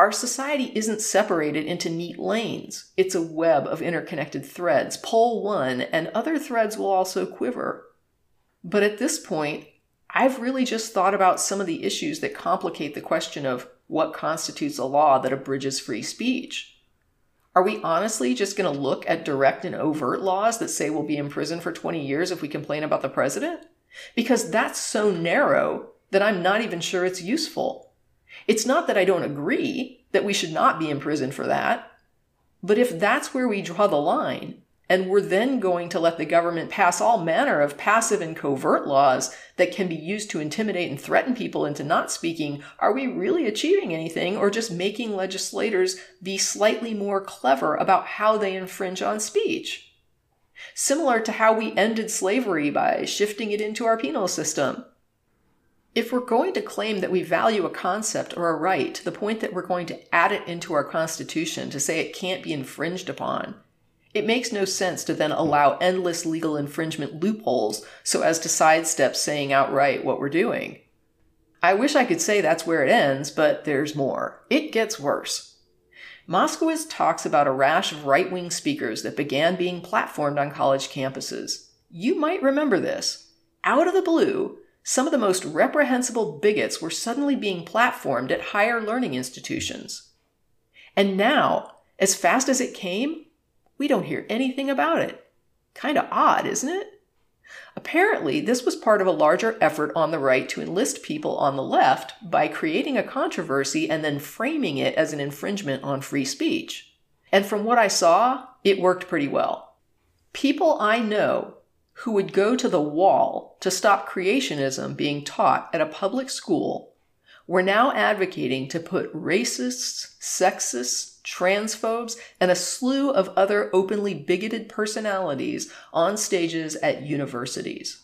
Our society isn't separated into neat lanes. It's a web of interconnected threads. Pole one, and other threads will also quiver. But at this point, I've really just thought about some of the issues that complicate the question of what constitutes a law that abridges free speech. Are we honestly just going to look at direct and overt laws that say we'll be in prison for 20 years if we complain about the president? because that's so narrow that I'm not even sure it's useful. It's not that I don't agree that we should not be in prison for that, but if that's where we draw the line, and we're then going to let the government pass all manner of passive and covert laws that can be used to intimidate and threaten people into not speaking, are we really achieving anything or just making legislators be slightly more clever about how they infringe on speech? Similar to how we ended slavery by shifting it into our penal system. If we're going to claim that we value a concept or a right to the point that we're going to add it into our Constitution to say it can't be infringed upon, it makes no sense to then allow endless legal infringement loopholes so as to sidestep saying outright what we're doing. I wish I could say that's where it ends, but there's more. It gets worse. Moskowitz talks about a rash of right-wing speakers that began being platformed on college campuses. You might remember this. Out of the blue, some of the most reprehensible bigots were suddenly being platformed at higher learning institutions. And now, as fast as it came, we don't hear anything about it. Kinda odd, isn't it? Apparently, this was part of a larger effort on the right to enlist people on the left by creating a controversy and then framing it as an infringement on free speech. And from what I saw, it worked pretty well. People I know who would go to the wall to stop creationism being taught at a public school were now advocating to put racists, sexists, transphobes, and a slew of other openly bigoted personalities on stages at universities.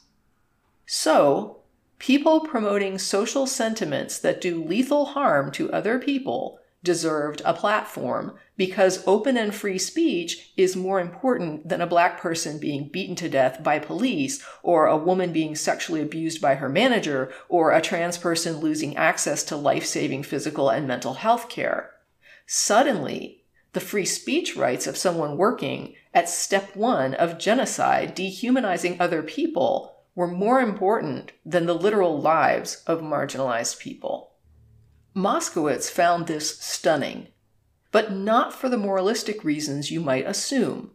So, people promoting social sentiments that do lethal harm to other people deserved a platform because open and free speech is more important than a black person being beaten to death by police, or a woman being sexually abused by her manager, or a trans person losing access to life-saving physical and mental health care. Suddenly, the free speech rights of someone working at step one of genocide, dehumanizing other people, were more important than the literal lives of marginalized people. Moskowitz found this stunning, but not for the moralistic reasons you might assume,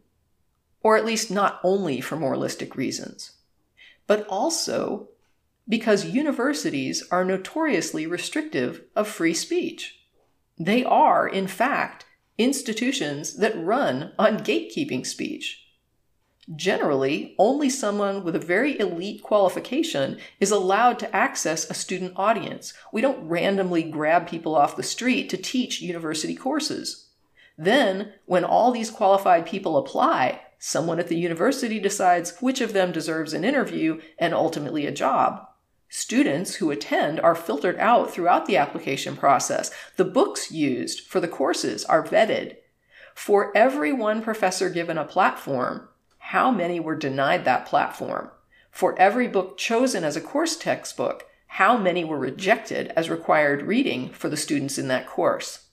or at least not only for moralistic reasons, but also because universities are notoriously restrictive of free speech. They are, in fact, institutions that run on gatekeeping speech. Generally, only someone with a very elite qualification is allowed to access a student audience. We don't randomly grab people off the street to teach university courses. Then, when all these qualified people apply, someone at the university decides which of them deserves an interview and ultimately a job. Students who attend are filtered out throughout the application process. The books used for the courses are vetted. For every one professor given a platform, how many were denied that platform? For every book chosen as a course textbook, how many were rejected as required reading for the students in that course?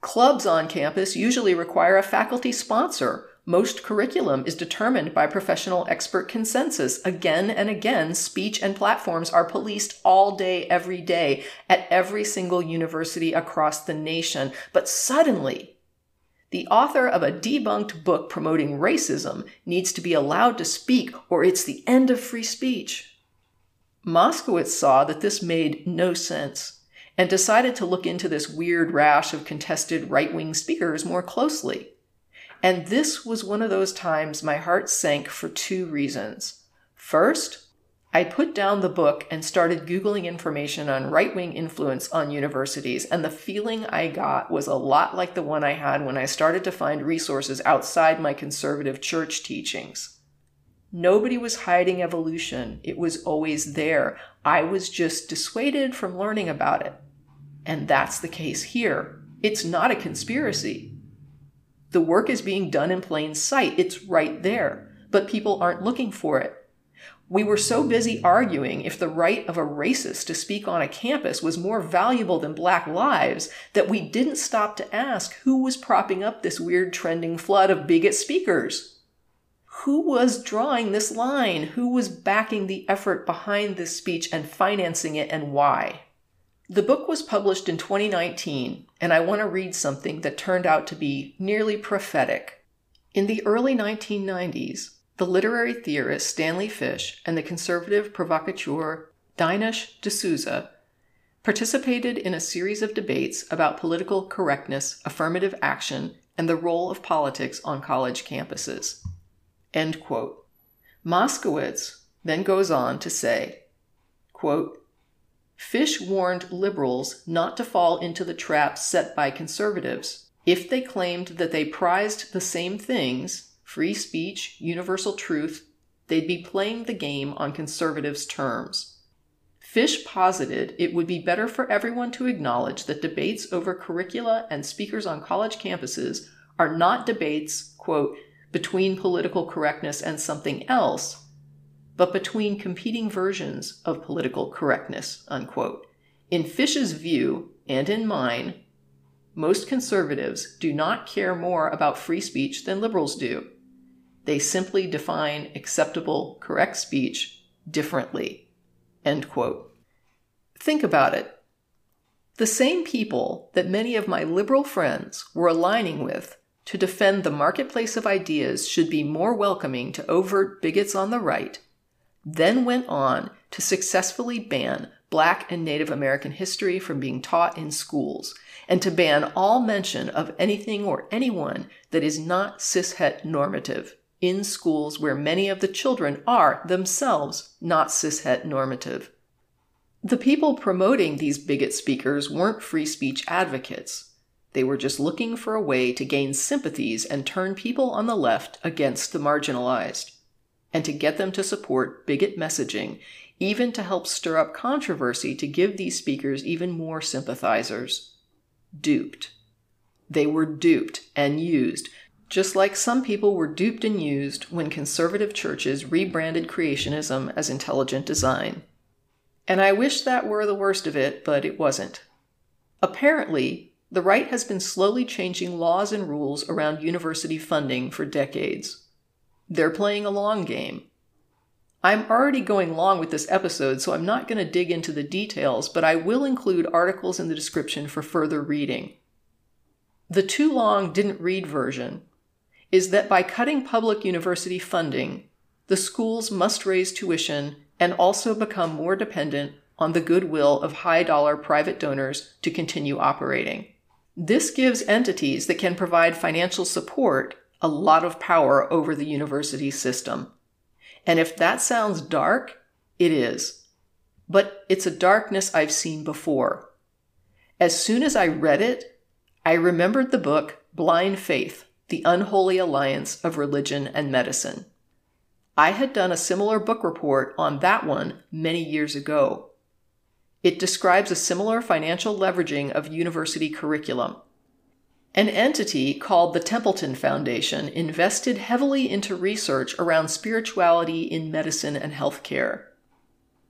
Clubs on campus usually require a faculty sponsor. Most curriculum is determined by professional expert consensus. Again and again, speech and platforms are policed all day, every day, at every single university across the nation. But suddenly, the author of a debunked book promoting racism needs to be allowed to speak, or it's the end of free speech. Moskowitz saw that this made no sense and decided to look into this weird rash of contested right-wing speakers more closely. And this was one of those times my heart sank for two reasons. First, I put down the book and started Googling information on right-wing influence on universities, and the feeling I got was a lot like the one I had when I started to find resources outside my conservative church teachings. Nobody was hiding evolution. It was always there. I was just dissuaded from learning about it. And that's the case here. It's not a conspiracy. The work is being done in plain sight. It's right there, but people aren't looking for it. We were so busy arguing if the right of a racist to speak on a campus was more valuable than black lives that we didn't stop to ask who was propping up this weird trending flood of bigot speakers. Who was drawing this line? Who was backing the effort behind this speech and financing it, and why? The book was published in 2019, and I want to read something that turned out to be nearly prophetic. In the early 1990s, the literary theorist Stanley Fish and the conservative provocateur Dinesh D'Souza participated in a series of debates about political correctness, affirmative action, and the role of politics on college campuses." End quote. Moskowitz then goes on to say, quote, "Fish warned liberals not to fall into the trap set by conservatives if they claimed that they prized the same things, free speech, universal truth, they'd be playing the game on conservatives' terms. Fish posited it would be better for everyone to acknowledge that debates over curricula and speakers on college campuses are not debates, quote, between political correctness and something else, but between competing versions of political correctness," unquote. "In Fish's view, and in mine, most conservatives do not care more about free speech than liberals do. They simply define acceptable, correct speech differently," end quote. Think about it. The same people that many of my liberal friends were aligning with to defend the marketplace of ideas should be more welcoming to overt bigots on the right, then went on to successfully ban Black and Native American history from being taught in schools, and to ban all mention of anything or anyone that is not cishet normative in schools where many of the children are themselves not cishet normative. The people promoting these bigot speakers weren't free speech advocates. They were just looking for a way to gain sympathies and turn people on the left against the marginalized, and to get them to support bigot messaging, even to help stir up controversy to give these speakers even more sympathizers. Duped. They were duped and used, just like some people were duped and used when conservative churches rebranded creationism as intelligent design. And I wish that were the worst of it, but it wasn't. Apparently, the right has been slowly changing laws and rules around university funding for decades. They're playing a long game. I'm already going long with this episode, so I'm not going to dig into the details, but I will include articles in the description for further reading. The too long didn't read version is that by cutting public university funding, the schools must raise tuition and also become more dependent on the goodwill of high-dollar private donors to continue operating. This gives entities that can provide financial support a lot of power over the university system. And if that sounds dark, it is. But it's a darkness I've seen before. As soon as I read it, I remembered the book Blind Faith, The Unholy Alliance of Religion and Medicine. I had done a similar book report on that one many years ago. It describes a similar financial leveraging of university curriculum. An entity called the Templeton Foundation invested heavily into research around spirituality in medicine and healthcare.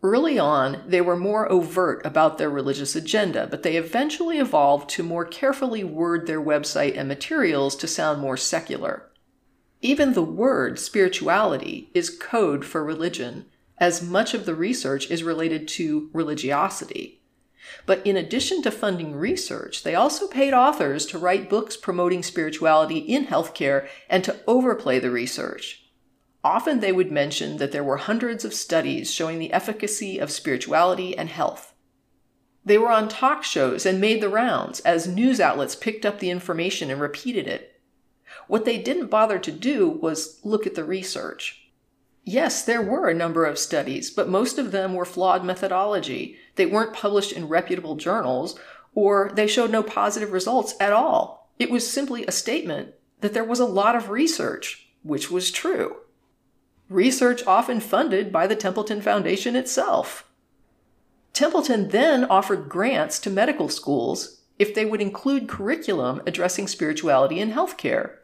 Early on, they were more overt about their religious agenda, but they eventually evolved to more carefully word their website and materials to sound more secular. Even the word spirituality is code for religion, as much of the research is related to religiosity. But in addition to funding research, they also paid authors to write books promoting spirituality in healthcare and to overplay the research. Often they would mention that there were hundreds of studies showing the efficacy of spirituality and health. They were on talk shows and made the rounds as news outlets picked up the information and repeated it. What they didn't bother to do was look at the research. Yes, there were a number of studies, but most of them were flawed methodology. They weren't published in reputable journals, or they showed no positive results at all. It was simply a statement that there was a lot of research, which was true. Research often funded by the Templeton Foundation itself. Templeton then offered grants to medical schools if they would include curriculum addressing spirituality in healthcare.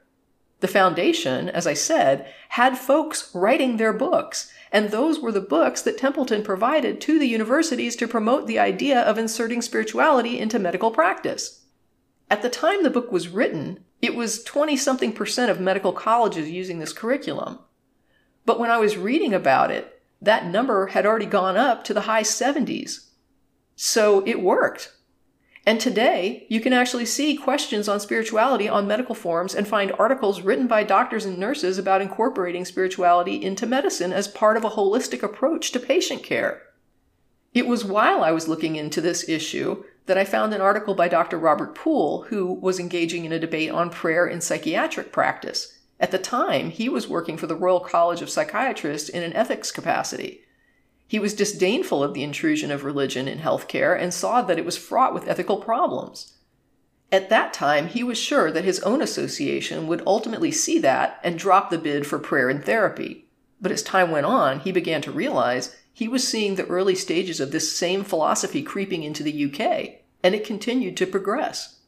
The foundation, as I said, had folks writing their books, and those were the books that Templeton provided to the universities to promote the idea of inserting spirituality into medical practice. At the time the book was written, it was 20-something percent of medical colleges using this curriculum. But when I was reading about it, that number had already gone up to the high 70s. So it worked. And today, you can actually see questions on spirituality on medical forums and find articles written by doctors and nurses about incorporating spirituality into medicine as part of a holistic approach to patient care. It was while I was looking into this issue that I found an article by Dr. Robert Poole, who was engaging in a debate on prayer in psychiatric practice. At the time, he was working for the Royal College of Psychiatrists in an ethics capacity. He was disdainful of the intrusion of religion in healthcare and saw that it was fraught with ethical problems. At that time, he was sure that his own association would ultimately see that and drop the bid for prayer and therapy. But as time went on, he began to realize he was seeing the early stages of this same philosophy creeping into the UK, and it continued to progress.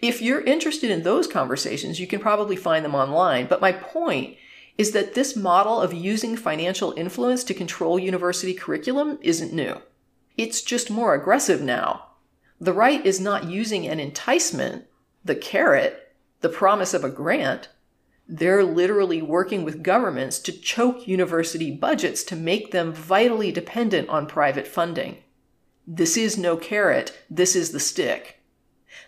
If you're interested in those conversations, you can probably find them online, but my point is that this model of using financial influence to control university curriculum isn't new. It's just more aggressive now. The right is not using an enticement, the carrot, the promise of a grant. They're literally working with governments to choke university budgets to make them vitally dependent on private funding. This is no carrot, this is the stick.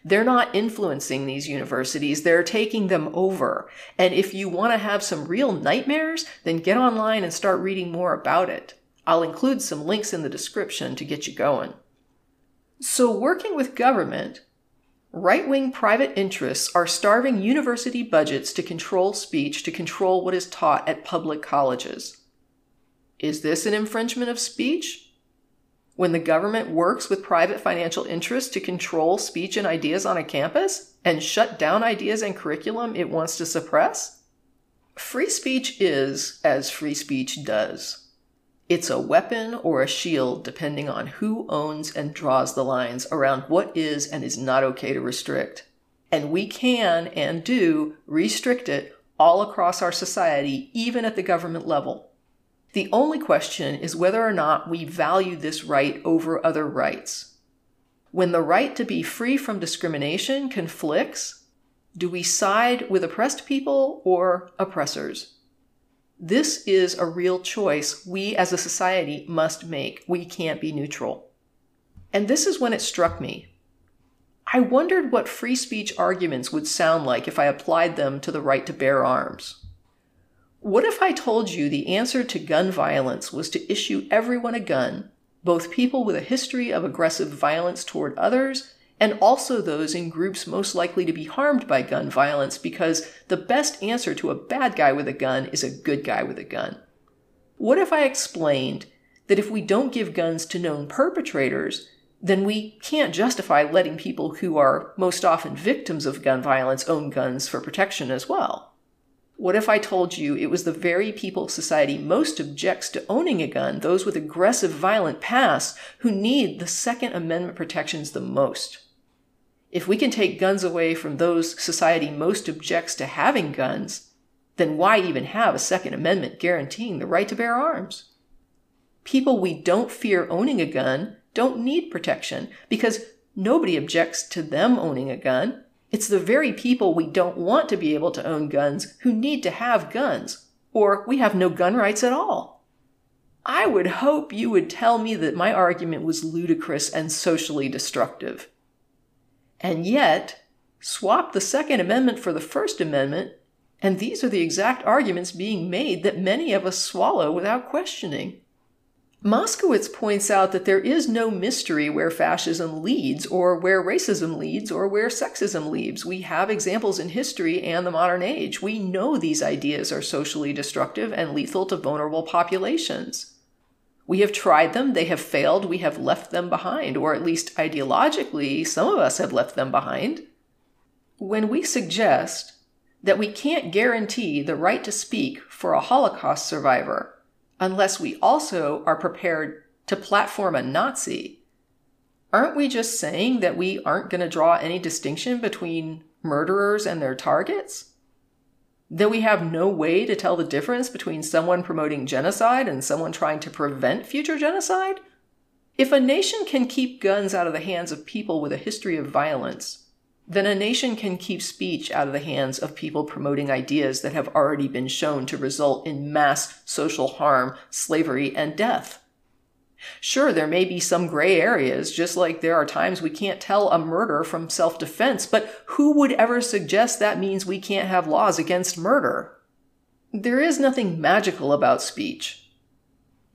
They're not influencing these universities, they're taking them over. And if you want to have some real nightmares, then get online and start reading more about it. I'll include some links in the description to get you going. So working with government, right-wing private interests are starving university budgets to control speech, to control what is taught at public colleges. Is this an infringement of speech? When the government works with private financial interests to control speech and ideas on a campus and shut down ideas and curriculum it wants to suppress? Free speech is as free speech does. It's a weapon or a shield depending on who owns and draws the lines around what is and is not okay to restrict. And we can and do restrict it all across our society, even at the government level. The only question is whether or not we value this right over other rights. When the right to be free from discrimination conflicts, do we side with oppressed people or oppressors? This is a real choice we as a society must make. We can't be neutral. And this is when it struck me. I wondered what free speech arguments would sound like if I applied them to the right to bear arms. What if I told you the answer to gun violence was to issue everyone a gun, both people with a history of aggressive violence toward others, and also those in groups most likely to be harmed by gun violence, because the best answer to a bad guy with a gun is a good guy with a gun? What if I explained that if we don't give guns to known perpetrators, then we can't justify letting people who are most often victims of gun violence own guns for protection as well? What if I told you it was the very people society most objects to owning a gun, those with aggressive, violent pasts, who need the Second Amendment protections the most? If we can take guns away from those society most objects to having guns, then why even have a Second Amendment guaranteeing the right to bear arms? People we don't fear owning a gun don't need protection, because nobody objects to them owning a gun. It's the very people we don't want to be able to own guns who need to have guns, or we have no gun rights at all. I would hope you would tell me that my argument was ludicrous and socially destructive. And yet, swap the Second Amendment for the First Amendment, and these are the exact arguments being made that many of us swallow without questioning. Moskowitz points out that there is no mystery where fascism leads, or where racism leads, or where sexism leads. We have examples in history and the modern age. We know these ideas are socially destructive and lethal to vulnerable populations. We have tried them, they have failed, we have left them behind, or at least ideologically, some of us have left them behind. When we suggest that we can't guarantee the right to speak for a Holocaust survivor, unless we also are prepared to platform a Nazi, aren't we just saying that we aren't going to draw any distinction between murderers and their targets? That we have no way to tell the difference between someone promoting genocide and someone trying to prevent future genocide? If a nation can keep guns out of the hands of people with a history of violence, then a nation can keep speech out of the hands of people promoting ideas that have already been shown to result in mass social harm, slavery, and death. Sure, there may be some gray areas, just like there are times we can't tell a murder from self-defense, but who would ever suggest that means we can't have laws against murder? There is nothing magical about speech.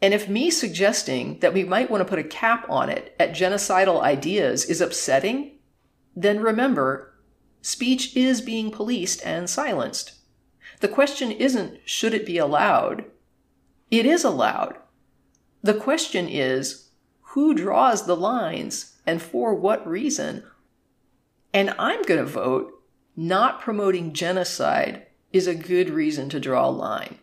And if me suggesting that we might want to put a cap on it at genocidal ideas is upsetting, then remember, speech is being policed and silenced. The question isn't, should it be allowed? It is allowed. The question is, who draws the lines and for what reason? And I'm going to vote not promoting genocide is a good reason to draw a line.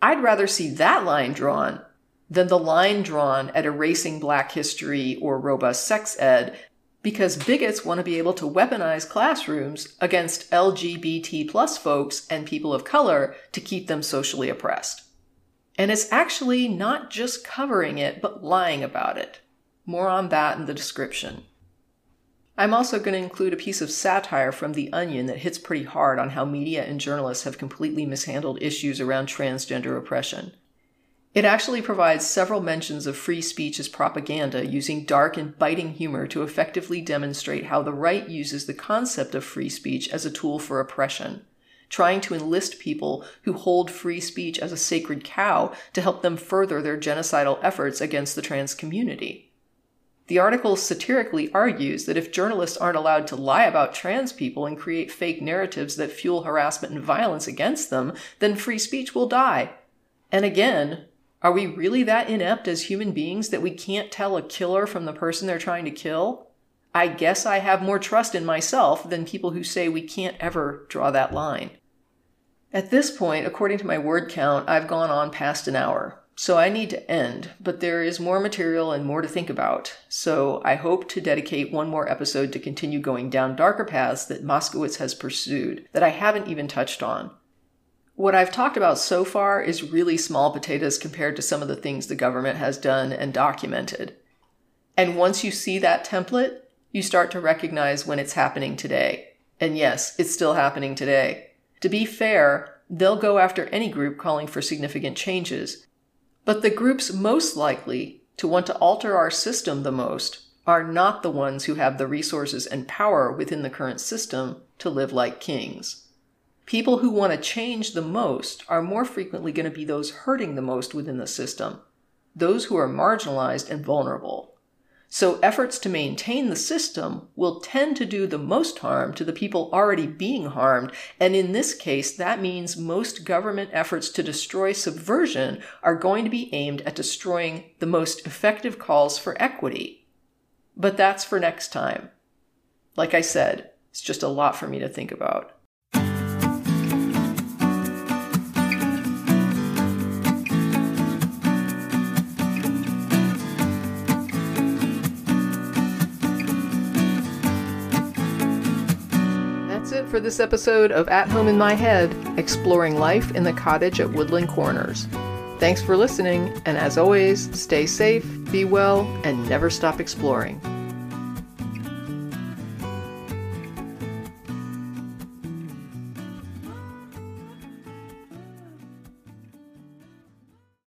I'd rather see that line drawn than the line drawn at erasing Black history or robust sex ed, because bigots want to be able to weaponize classrooms against LGBT+ folks and people of color to keep them socially oppressed. And it's actually not just covering it, but lying about it. More on that in the description. I'm also going to include a piece of satire from The Onion that hits pretty hard on how media and journalists have completely mishandled issues around transgender oppression. It actually provides several mentions of free speech as propaganda, using dark and biting humor to effectively demonstrate how the right uses the concept of free speech as a tool for oppression, trying to enlist people who hold free speech as a sacred cow to help them further their genocidal efforts against the trans community. The article satirically argues that if journalists aren't allowed to lie about trans people and create fake narratives that fuel harassment and violence against them, then free speech will die. And again, are we really that inept as human beings that we can't tell a killer from the person they're trying to kill? I guess I have more trust in myself than people who say we can't ever draw that line. At this point, according to my word count, I've gone on past an hour, so I need to end, but there is more material and more to think about, so I hope to dedicate one more episode to continue going down darker paths that Moskowitz has pursued that I haven't even touched on. What I've talked about so far is really small potatoes compared to some of the things the government has done and documented. And once you see that template, you start to recognize when it's happening today. And yes, it's still happening today. To be fair, they'll go after any group calling for significant changes. But the groups most likely to want to alter our system the most are not the ones who have the resources and power within the current system to live like kings. People who want to change the most are more frequently going to be those hurting the most within the system, those who are marginalized and vulnerable. So efforts to maintain the system will tend to do the most harm to the people already being harmed, and in this case, that means most government efforts to destroy subversion are going to be aimed at destroying the most effective calls for equity. But that's for next time. Like I said, it's just a lot for me to think about. For this episode of At Home in My Head, exploring life in the cottage at Woodland Corners. Thanks for listening, and as always, stay safe, be well, and never stop exploring.